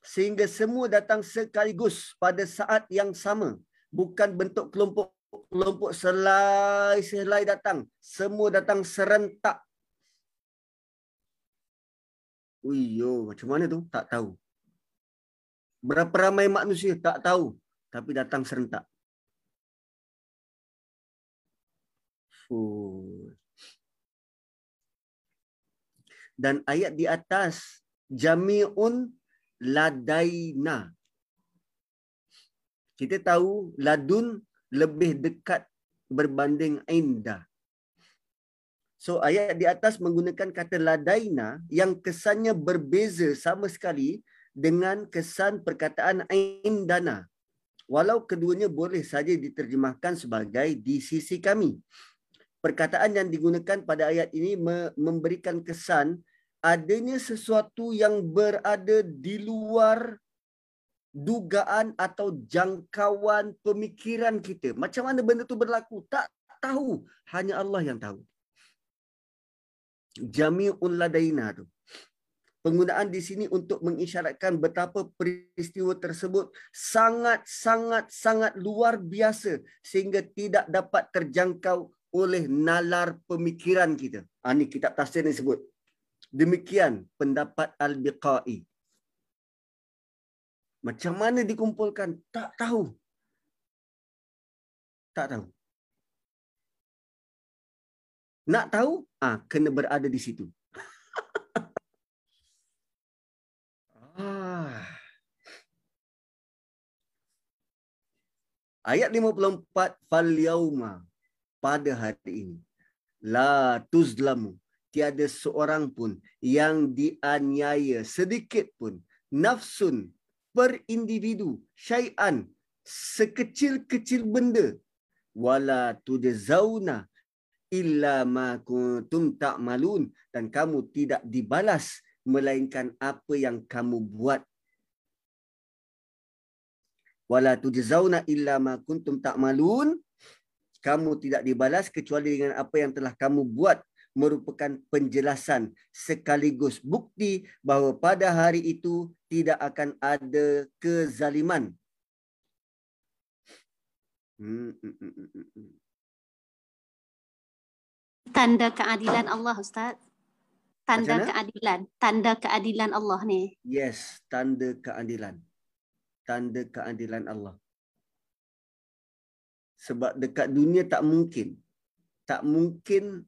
sehingga semua datang sekaligus pada saat yang sama, bukan bentuk kelompok selai-selai datang, semua datang serentak. Uiyo, macam mana tu? Tak tahu. Berapa ramai manusia? Tak tahu. Tapi datang serentak. Dan ayat di atas, jami'un ladaina. Kita tahu ladun lebih dekat berbanding indah. So ayat di atas menggunakan kata ladaina yang kesannya berbeza sama sekali dengan kesan perkataan indana. Walau keduanya boleh saja diterjemahkan sebagai di sisi kami. Perkataan yang digunakan pada ayat ini memberikan kesan adanya sesuatu yang berada di luar dugaan atau jangkauan pemikiran kita. Macam mana benda tu berlaku? Tak tahu. Hanya Allah yang tahu. Jami'un ladaina tu. Penggunaan di sini untuk mengisyaratkan betapa peristiwa tersebut sangat-sangat luar biasa sehingga tidak dapat terjangkau oleh nalar pemikiran kita. Ini kitab tafsir ni sebut. Demikian pendapat Al-Biqai. Macam mana dikumpulkan? Tak tahu. Tak tahu. Nak tahu? Kena berada di situ. Ayat 54, fal yauma, pada hari ini, la tuzlamu, tiada seorang pun yang dianiaya sedikit pun, nafsun per individu, syai'an, sekecil-kecil benda, wala tujzauna illa ma kuntum ta'malun, dan kamu tidak dibalas melainkan apa yang kamu buat. Wala tujzauna illa ma kuntum ta'malun, kamu tidak dibalas kecuali dengan apa yang telah kamu buat, merupakan penjelasan sekaligus bukti bahawa pada hari itu tidak akan ada kezaliman. Tanda keadilan Allah, Ustaz. Tanda keadilan. Tanda keadilan Allah ni. Yes, tanda keadilan. Tanda keadilan Allah. Sebab dekat dunia tak mungkin. Tak mungkin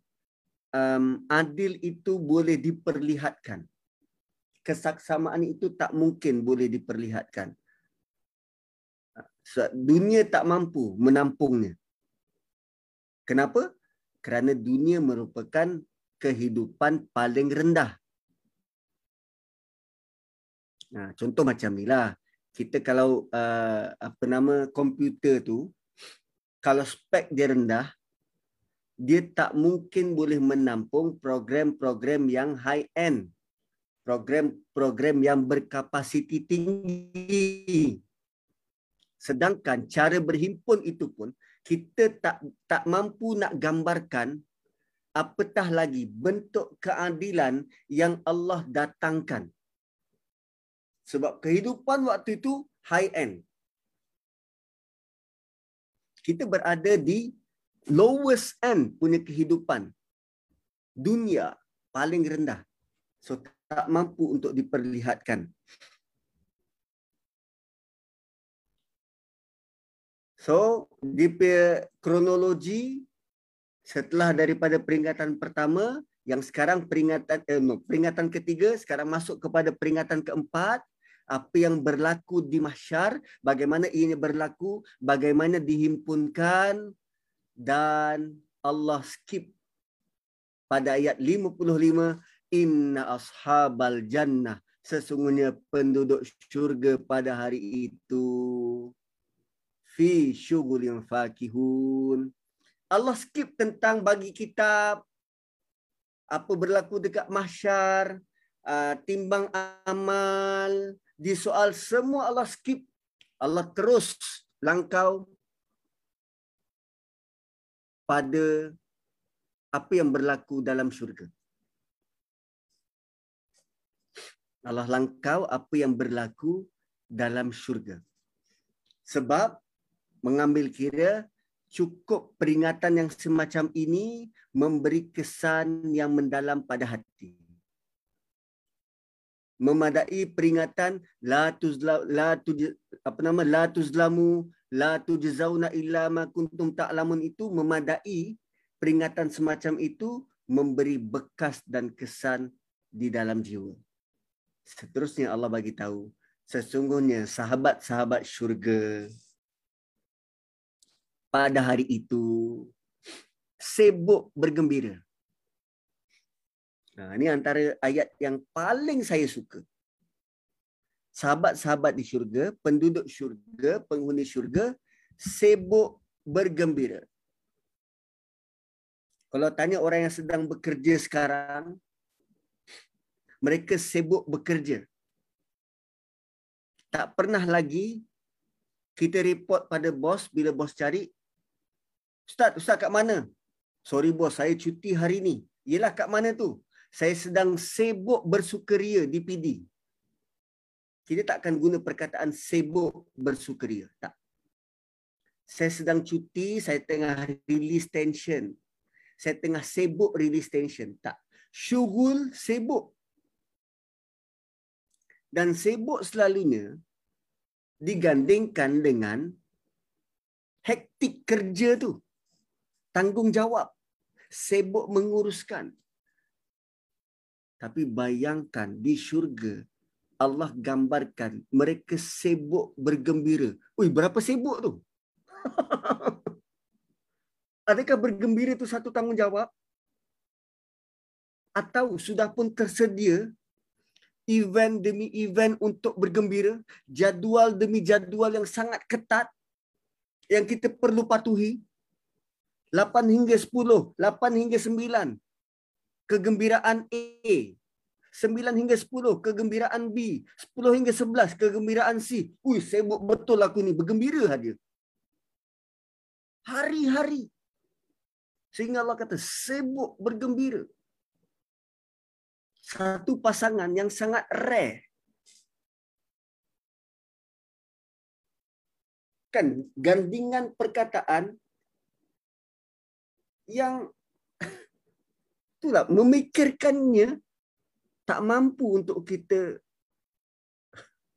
adil itu boleh diperlihatkan. Kesaksamaan itu tak mungkin boleh diperlihatkan. So, dunia tak mampu menampungnya. Kenapa? Kerana dunia merupakan kehidupan paling rendah. Nah, contoh macam ni lah. Kita kalau komputer tu, kalau spek dia rendah, dia tak mungkin boleh menampung program-program yang high end, program-program yang berkapasiti tinggi. Sedangkan cara berhimpun itu pun kita tak mampu nak gambarkan. Apatah lagi bentuk keadilan yang Allah datangkan. Sebab kehidupan waktu itu high end. Kita berada di lowest end punya kehidupan. Dunia paling rendah. So tak mampu untuk diperlihatkan. So di kronologi, setelah daripada peringatan pertama, yang sekarang peringatan ketiga, sekarang masuk kepada peringatan keempat, apa yang berlaku di mahsyar, bagaimana ianya berlaku, bagaimana dihimpunkan, dan Allah skip pada ayat 55, inna ashabal jannah, sesungguhnya penduduk syurga pada hari itu fi syughulin fakihun. Allah skip tentang bagi kitab, apa berlaku dekat mahsyar, timbang amal, di soal semua Allah skip. Allah terus langkau pada apa yang berlaku dalam syurga. Allah langkau apa yang berlaku dalam syurga. Sebab mengambil kira cukup peringatan yang semacam ini memberi kesan yang mendalam pada hati. Memadai peringatan la tuzlamu la tujzauna illa ma kuntum ta'lamun itu memadai peringatan semacam itu memberi bekas dan kesan di dalam jiwa. Seterusnya Allah bagi tahu sesungguhnya sahabat-sahabat syurga pada hari itu sibuk bergembira. Nah, ini antara ayat yang paling saya suka. Sahabat-sahabat di syurga, penduduk syurga, penghuni syurga, sibuk bergembira. Kalau tanya orang yang sedang bekerja sekarang, mereka sibuk bekerja. Tak pernah lagi kita report pada bos bila bos cari, Ustaz kat mana? Sorry bos, saya cuti hari ni. Yelah kat mana tu? Saya sedang sibuk bersukaria di PD. Kita tak akan guna perkataan sibuk bersukaria. Tak. Saya sedang cuti, saya tengah release tension. Saya tengah sibuk release tension. Tak. Syughul sibuk. Dan sibuk selalunya digandingkan dengan hektik kerja tu. Tanggungjawab. Sibuk menguruskan. Tapi bayangkan di syurga, Allah gambarkan mereka sibuk bergembira. Ui, berapa sibuk tu? Adakah bergembira tu satu tanggungjawab? Atau sudah pun tersedia event demi event untuk bergembira, jadual demi jadual yang sangat ketat yang kita perlu patuhi? 8 hingga 10, 8 hingga 9. Kegembiraan A, 9 hingga 10, kegembiraan B, 10 hingga 11, kegembiraan C. Ui, sibuk betul aku ni, bergembira saja. Hari-hari. Sehingga Allah kata, sibuk bergembira. Satu pasangan yang sangat rare. Kan, gandingan perkataan yang itulah, memikirkannya tak mampu untuk kita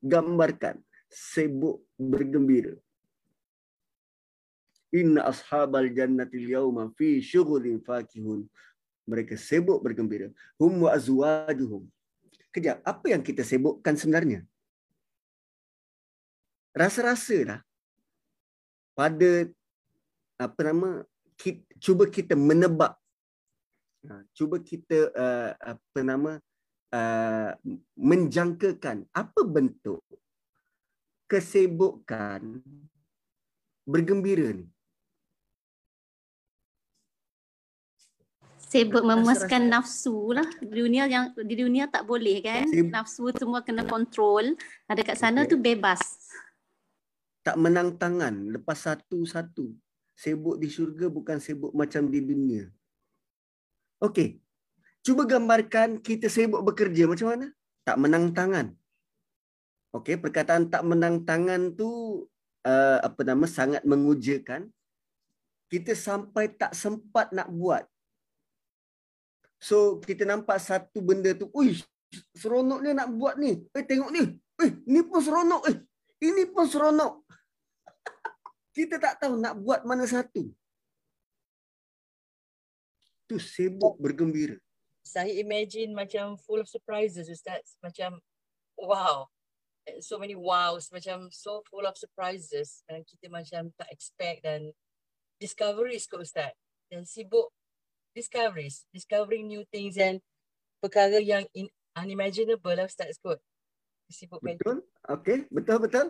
gambarkan. Sibuk bergembira. Inna ashabal jannatil yawma fi syughulin fakihun. Mereka sibuk bergembira. Hum wa azwajuhum. Kejap, apa yang kita sibukkan sebenarnya? Rasa-rasa dah. Pada, cuba kita menebak. Cuba kita menjangkakan apa bentuk kesibukan bergembira ni. Sibuk memuaskan nafsu lah. Dunia yang di dunia tak boleh kan. Nafsu semua kena kontrol. Ada kat sana tu bebas. Tak menang tangan lepas satu-satu. Sibuk di syurga bukan sibuk macam di dunia. Okey, cuba gambarkan kita sibuk bekerja macam mana? Tak menang tangan. Okey, perkataan tak menang tangan tu sangat mengujakan. Kita sampai tak sempat nak buat. So kita nampak satu benda tu, ui, seronoknya nak buat ni. Tengok ni. Ni pun seronok. Ini pun seronok. Kita tak tahu nak buat mana satu. Tu sibuk bergembira. Saya imagine macam full of surprises, Ustaz. Macam wow. So many wows. Macam so full of surprises. Dan kita macam tak expect dan discoveries kot, Ustaz. Dan sibuk discoveries. Discovering new things and perkara yang unimaginable lah, Ustaz kot. Sibuk betul. Okay. Betul.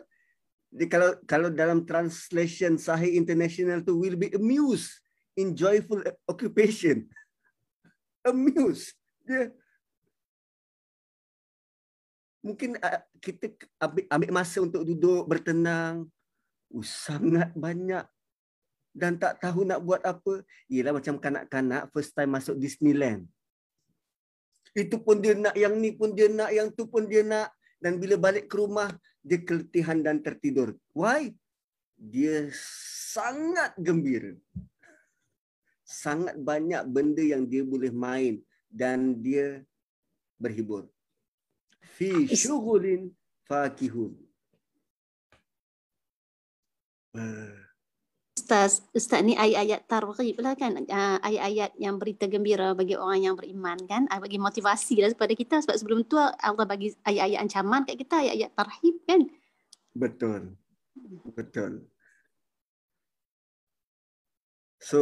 Jadi, kalau dalam translation Sahih International tu will be amused. In joyful occupation. Amused. Yeah. Mungkin kita ambil masa untuk duduk, bertenang. Sangat banyak. Dan tak tahu nak buat apa. Yelah macam kanak-kanak first time masuk Disneyland. Itu pun dia nak, yang ni pun dia nak, yang tu pun dia nak. Dan bila balik ke rumah, dia keletihan dan tertidur. Why? Dia sangat gembira. Sangat banyak benda yang dia boleh main dan dia berhibur. Fi syughulin fakihun. Ustaz ni ayat-ayat targhib lah kan, ayat-ayat yang berita gembira bagi orang yang beriman kan, bagi motivasi lah kepada kita. Sebab sebelum tu Allah bagi ayat-ayat ancaman kat kita, ayat-ayat tarhib kan. Betul, betul. So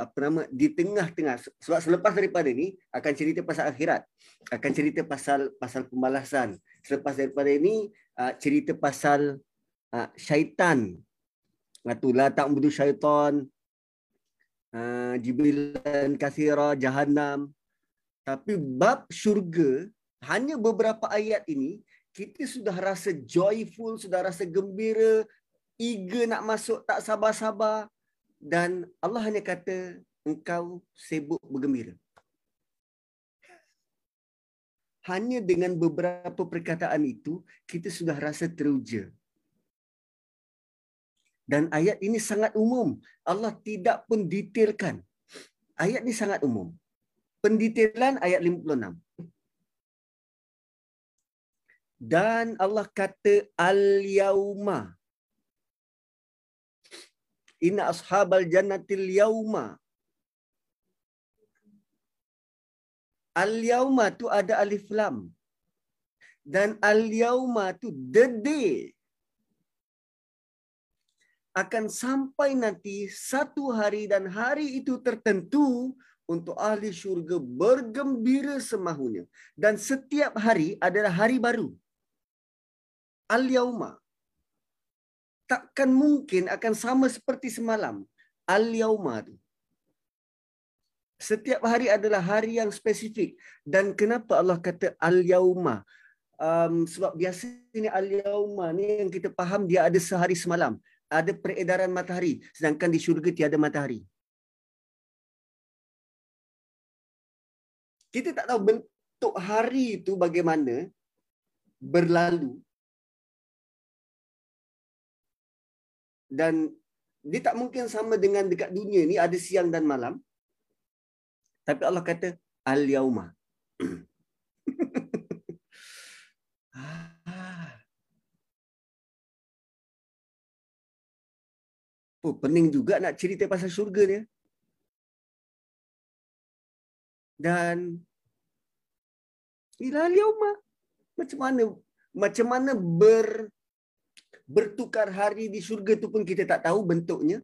apa nama, di tengah-tengah, sebab selepas daripada ni akan cerita pasal akhirat, akan cerita pasal pembalasan. Selepas daripada ini cerita pasal syaitan. La ta'budu syaitan, jibilan kasira, jahannam. Tapi bab syurga, hanya beberapa ayat ini, kita sudah rasa joyful, sudah rasa gembira, eager nak masuk, tak sabar-sabar. Dan Allah hanya kata, engkau sibuk bergembira. Hanya dengan beberapa perkataan itu, kita sudah rasa teruja. Dan ayat ini sangat umum. Allah tidak pun detailkan. Ayat ini sangat umum. Pendetailan ayat 56. Dan Allah kata al-yauma. Inna ashabal jannatil yauma. Al-yauma tu ada alif lam. Dan al-yauma tu the day. Akan sampai nanti satu hari, dan hari itu tertentu untuk ahli syurga bergembira semahunya. Dan setiap hari adalah hari baru. Al-Yauma. Takkan mungkin akan sama seperti semalam. Al-Yauma tu. Setiap hari adalah hari yang spesifik. Dan kenapa Allah kata Al-Yauma? Sebab biasanya Al-Yauma ni yang kita faham dia ada sehari semalam. Ada peredaran matahari, sedangkan di syurga tiada matahari. Kita tak tahu bentuk hari itu bagaimana berlalu. Dan dia tak mungkin sama dengan dekat dunia ni, ada siang dan malam. Tapi Allah kata, Al-Yauma. Oh, pening juga nak cerita pasal syurga dia. Dan ilal yauma, macam mana bertukar hari di syurga tu pun kita tak tahu bentuknya.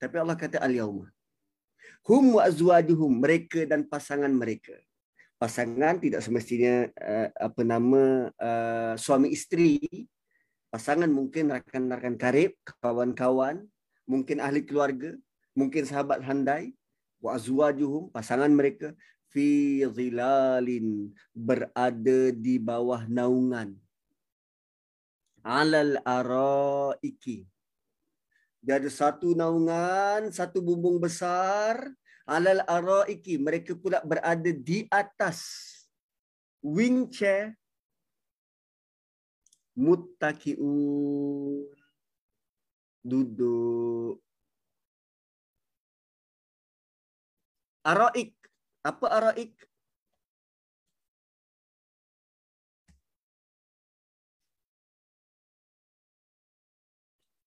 Tapi Allah kata al yauma. Hum wa azwajuhum, mereka dan pasangan mereka. Pasangan tidak semestinya suami isteri. Pasangan mungkin rakan-rakan karib, kawan-kawan, mungkin ahli keluarga, mungkin sahabat handai. Wa azwajuhum, pasangan mereka, fi zilalin, berada di bawah naungan. Alal araiki. Dia ada satu naungan, satu bumbung besar. Alal araiki, mereka pula berada di atas wing chair. Muttaqi'un, duduk. Araik. Apa araik?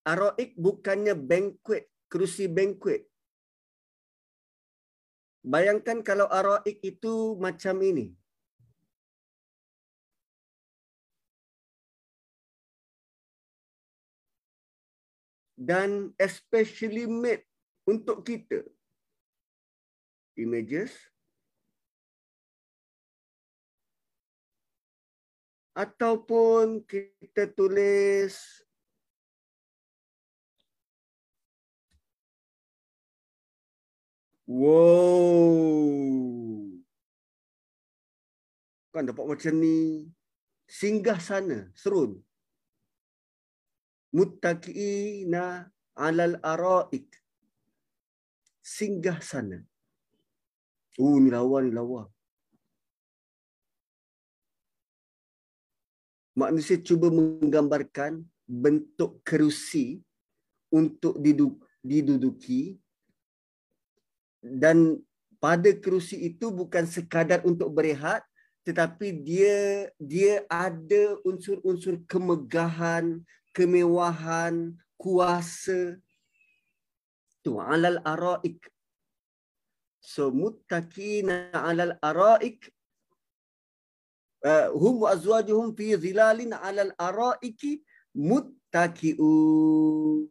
Araik bukannya banquet, kerusi banquet. Bayangkan kalau araik itu macam ini. Dan especially made untuk kita. Images. Ataupun kita tulis wow. Kan dapat macam ni. Singgah sana, serun. Muttaqiina 'alal araik. Singgah sana. Oh, ni lawa. manusia cuba menggambarkan bentuk kerusi untuk diduduki, dan pada kerusi itu bukan sekadar untuk berehat, tetapi dia ada unsur-unsur kemegahan, kemewahan, kuasa. Tu alal araik. So muttaqina alal araik. Hum wa azwajuhum fi zilalin alal araiki muttaqiun.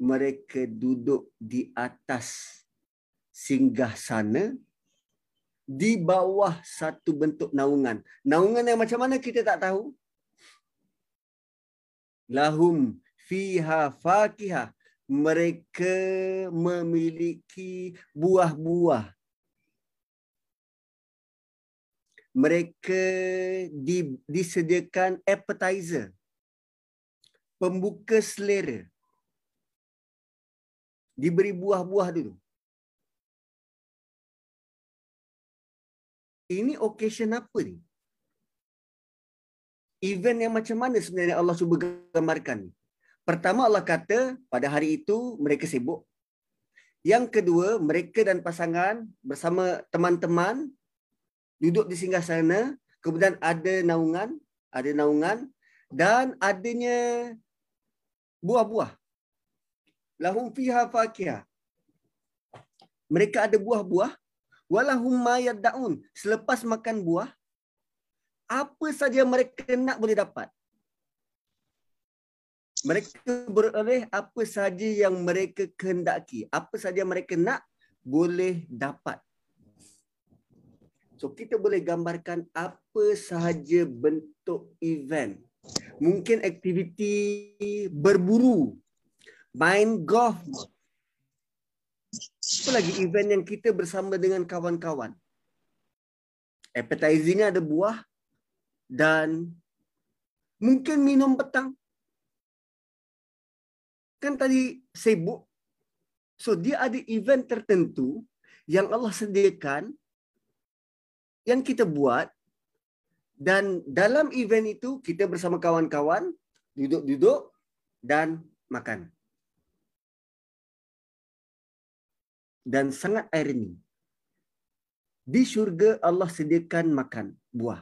Mereka duduk di atas singgasana di bawah satu bentuk naungan. Naungan yang macam mana kita tak tahu. Lahum fiha fakihah. Mereka memiliki buah-buah. Mereka disediakan appetizer, pembuka selera. Diberi buah-buah dulu. Ini occasion apa ni? Event yang macam mana sebenarnya Allah cuba gambarkan? Pertama, Allah kata pada hari itu mereka sibuk. Yang kedua, mereka dan pasangan bersama teman-teman duduk di singgasana. Kemudian ada naungan dan adanya buah-buah. Lahum fiha fakihah. Mereka ada buah-buah. Walahum ma yad'un. Selepas makan buah, apa saja mereka nak boleh dapat. Mereka beroleh apa saja yang mereka kehendaki. Apa saja mereka nak, boleh dapat. So kita boleh gambarkan apa sahaja bentuk event. Mungkin aktiviti berburu, main golf. Apa lagi event yang kita bersama dengan kawan-kawan? Appetizingnya ada buah dan mungkin minum petang. Kan tadi sibuk. So dia ada event tertentu yang Allah sediakan yang kita buat, dan dalam event itu kita bersama kawan-kawan duduk-duduk dan makan. Dan sangat ironi, di syurga Allah sediakan makan buah,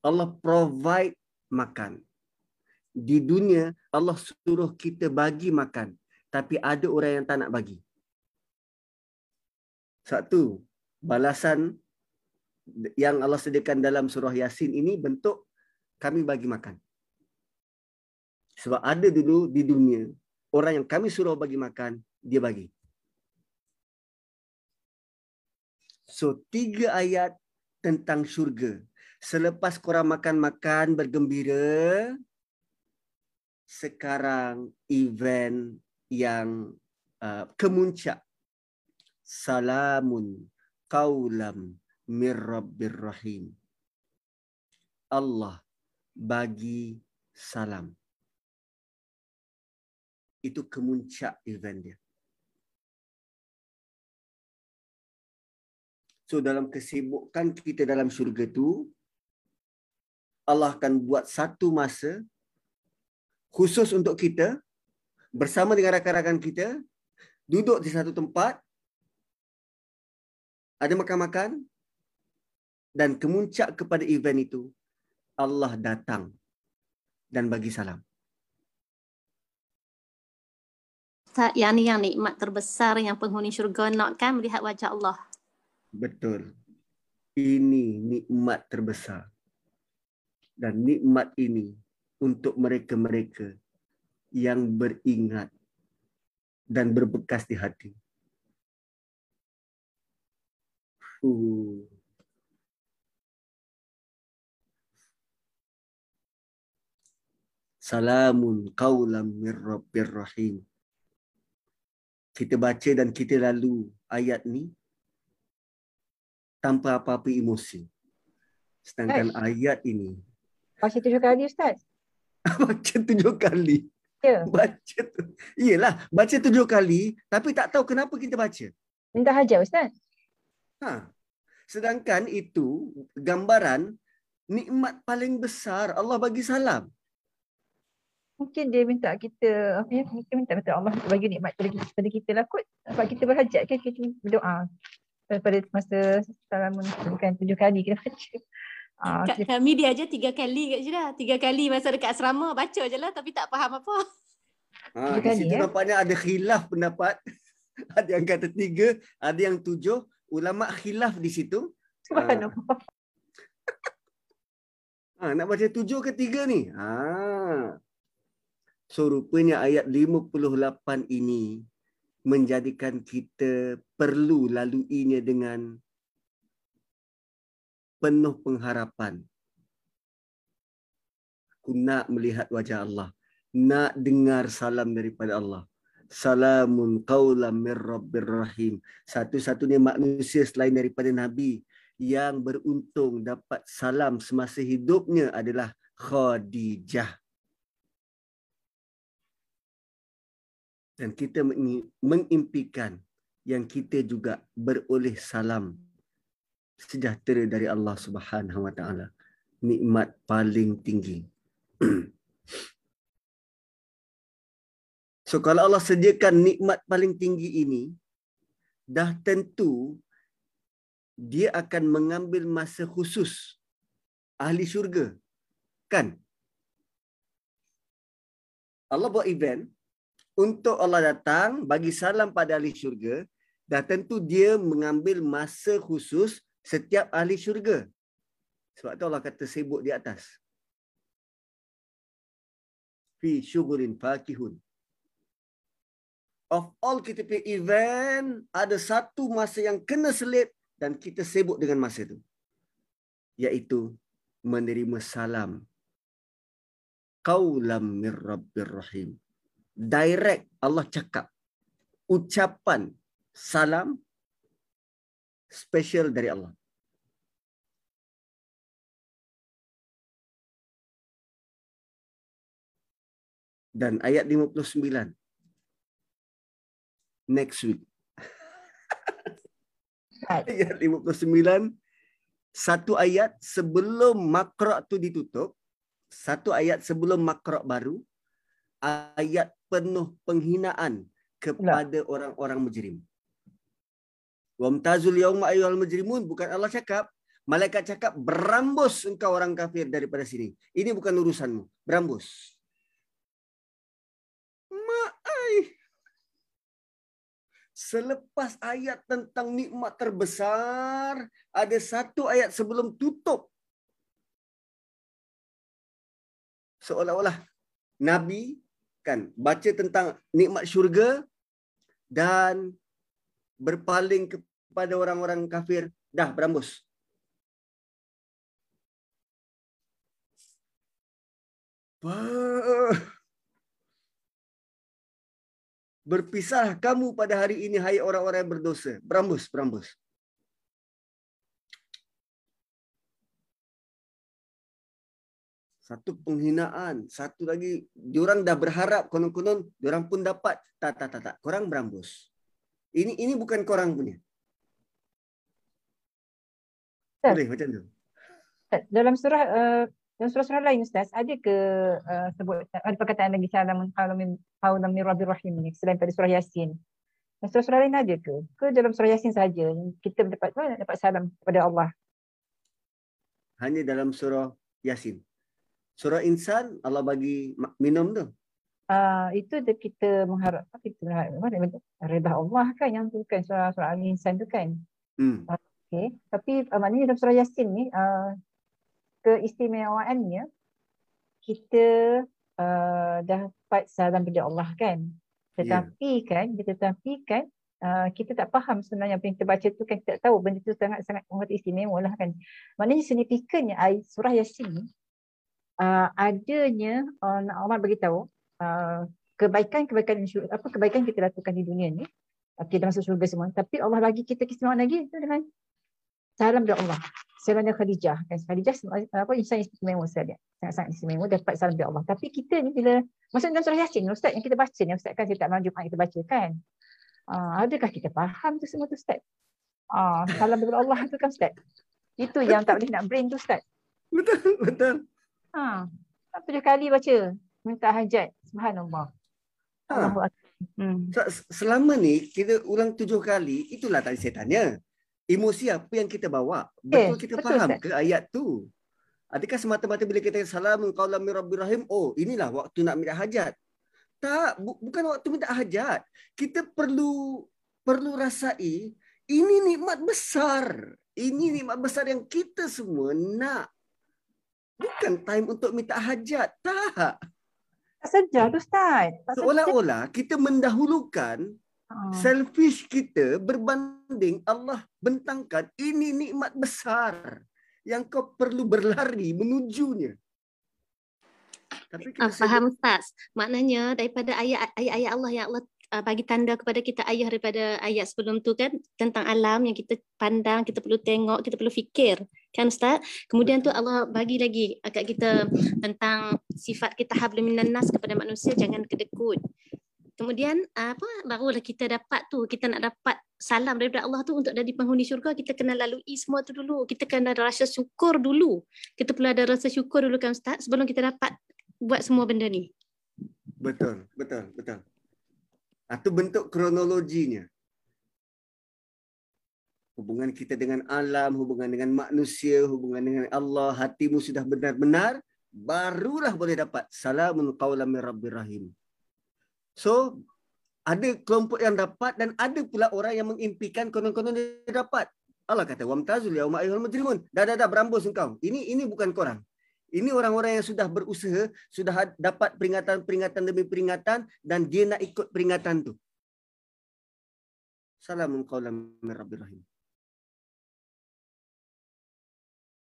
Allah provide makan. Di dunia Allah suruh kita bagi makan, tapi ada orang yang tak nak bagi. Satu balasan yang Allah sediakan dalam surah Yaasin ini bentuk kami bagi makan. Sebab ada dulu di dunia orang yang kami suruh bagi makan, dia bagi. So 3 ayat tentang syurga. Selepas korang makan-makan bergembira, sekarang event yang kemuncak. Salamun qaulam min rabbir rahim. Allah bagi salam. Itu kemuncak event dia. So dalam kesibukan kita dalam syurga tu, Allah akan buat satu masa khusus untuk kita bersama dengan rakan-rakan kita, duduk di satu tempat, ada makan-makan, dan kemuncak kepada event itu Allah datang dan bagi salam. Ustaz, yang nikmat terbesar yang penghuni syurga nakkan melihat wajah Allah. Betul. Ini nikmat terbesar. Dan nikmat ini untuk mereka-mereka yang beringat dan berbekas di hati. Salamun qaulam min rabbir rahim. Kita baca dan kita lalu ayat ni tanpa apa-apa emosi. Sedangkan Ustaz, ayat ini baca 7 kali Ustaz. Baca 7 kali. Ya. Iyalah, baca 7 kali tapi tak tahu kenapa kita baca. Minta hajat Ustaz. Ha. Sedangkan itu gambaran nikmat paling besar Allah bagi salam. Mungkin dia minta kita, kita minta Allah bagi nikmat kepada kita lah kot. Sebab kita berhajat kan, kita berdoa. Daripada masa salamun bukan 7 kali kita baca. Kami dia aja 3 kali kat je dah. 3 kali masa dekat asrama baca je lah tapi tak faham apa. Di situ nampaknya ada khilaf pendapat. Ada yang kata 3, ada yang 7. Ulama' khilaf di situ. Subhanallah. Nak baca 7 ke 3 ni? So rupanya ayat 58 ini menjadikan kita perlu laluinya dengan penuh pengharapan. Aku nak melihat wajah Allah, nak dengar salam daripada Allah. Salamun qawlan min Rabbir Rahim. Satu-satunya manusia selain daripada Nabi yang beruntung dapat salam semasa hidupnya adalah Khadijah. Dan kita mengimpikan yang kita juga beroleh salam sejahtera dari Allah Subhanahu Wa Taala. Nikmat paling tinggi. So kalau Allah sediakan nikmat paling tinggi ini, dah tentu dia akan mengambil masa khusus ahli syurga. Kan? Allah buat event untuk Allah datang bagi salam pada ahli syurga, dah tentu dia mengambil masa khusus setiap ahli syurga. Sebab tu Allah kata sibuk di atas. Fi syughulin fakihun. Of all kita punya event, ada satu masa yang kena selit dan kita sibuk dengan masa itu. Iaitu menerima salam. Qaulam min Rabbir Rahim. Direct Allah cakap. Ucapan salam special dari Allah. Dan ayat 59. Next week. Ayat 59. Satu ayat sebelum makra' tu ditutup. Satu ayat sebelum makra' baru. Ayat penuh penghinaan kepada orang-orang mujrim. Wamtazul yauma ayyuhal mujrimun, bukan Allah cakap, malaikat cakap berambus engkau orang kafir daripada sini. Ini bukan urusanmu, berambus. Ma'ai. Selepas ayat tentang nikmat terbesar, ada satu ayat sebelum tutup. Seolah-olah Nabi kan baca tentang nikmat syurga dan berpaling kepada orang-orang kafir, dah berambus. Berpisah kamu pada hari ini, hai orang-orang yang berdosa. Berambus, berambus. Satu penghinaan, satu lagi diorang dah berharap konon-konon diorang pun dapat. Tak. Korang berambus. Ini bukan korang punya. Ustaz, boleh macam tu. Ustaz, dalam surah-surah lain Ustaz, ada ke ada perkataan lagi salamun qawlan min Rabbir Rahim ni selain pada surah Yaasin? Dalam surah-surah lain ada ke? Ke dalam surah Yaasin saja kita dapat salam kepada Allah? Hanya dalam surah Yaasin. Surah Insan Allah bagi minum tu. Itu kita mengharapkan redha Allah kan, yang tu kan surah Al-Insan tu kan. Okey, tapi maknanya dalam surah Yaasin ni keistimewaannya kita dapat salam dari Allah kan. Tetapi kan kita tak faham sebenarnya apa yang kita baca tu kan, kita tak tahu benda tu sangat-sangat istimewa lah kan. Maknanya signifikannya surah Yaasin ni adanya Allah beritahu kebaikan kita lakukan di dunia ni, kita masuk syurga semua, tapi Allah bagi kita keistimewaan lagi tu dengan salam dari Allah, salam dari Khadijah kan. Khadijah insan istimewa sekali, sangat-sangat istimewa dapat salam dari Allah. Tapi kita ni bila masuk dalam surah Yaasin Ustaz yang kita baca ni Ustaz kan, setiap malam Jumaat kita baca kan, adakah kita faham tu semua tu Ustaz? Salam dari Allah tu kan Ustaz, itu yang tak boleh nak brain tu Ustaz. Betul, betul. Ha. Tak pernah kali baca minta hajat. Subhanallah. Ha. Selama ni kita ulang 7 kali, itulah tadi saya tanya. Emosi apa yang kita bawa? Betul kita faham ke ayat tu? Adakah semata-mata bila kita salam qaulan min rabbir rahim, oh inilah waktu nak minta hajat? Tak, bukan waktu minta hajat. Kita perlu rasai ini nikmat besar. Ini nikmat besar yang kita semua nak. Bukan time untuk minta hajat. Tak. Tak sejar tu, Ustaz. Seolah-olah kita mendahulukan selfish kita berbanding Allah bentangkan ini nikmat besar yang kau perlu berlari menujunya. Tapi faham Ustaz. Maknanya daripada ayat-ayat Allah yang Allah bagi tanda kepada kita ayah daripada ayat sebelum tu kan, tentang alam yang kita pandang, kita perlu tengok, kita perlu fikir. Kan Ustaz? Kemudian tu Allah bagi lagi kat kita tentang sifat kita hablum minan nas kepada manusia, jangan kedekut. Kemudian apa barulah kita dapat tu, kita nak dapat salam daripada Allah tu untuk jadi penghuni syurga, kita kena lalui semua tu dulu. Kita kena ada rasa syukur dulu. Kita perlu ada rasa syukur dulu kan Ustaz sebelum kita dapat buat semua benda ni. Betul, betul, betul. Itu bentuk kronologinya. Hubungan kita dengan alam, hubungan dengan manusia, hubungan dengan Allah, hatimu sudah benar-benar, barulah boleh dapat salamun qaulan min rabbir rahim. So, ada kelompok yang dapat dan ada pula orang yang mengimpikan konon-konon dia dapat. Allah kata, wamtazul yauma ayyuhal mujrimun. Dah, berambus engkau. Ini bukan korang. Ini orang-orang yang sudah berusaha, sudah dapat peringatan demi peringatan dan dia nak ikut peringatan tu. Salamun qaulan min rabbir rahim.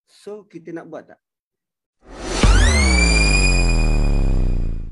So, kita nak buat tak?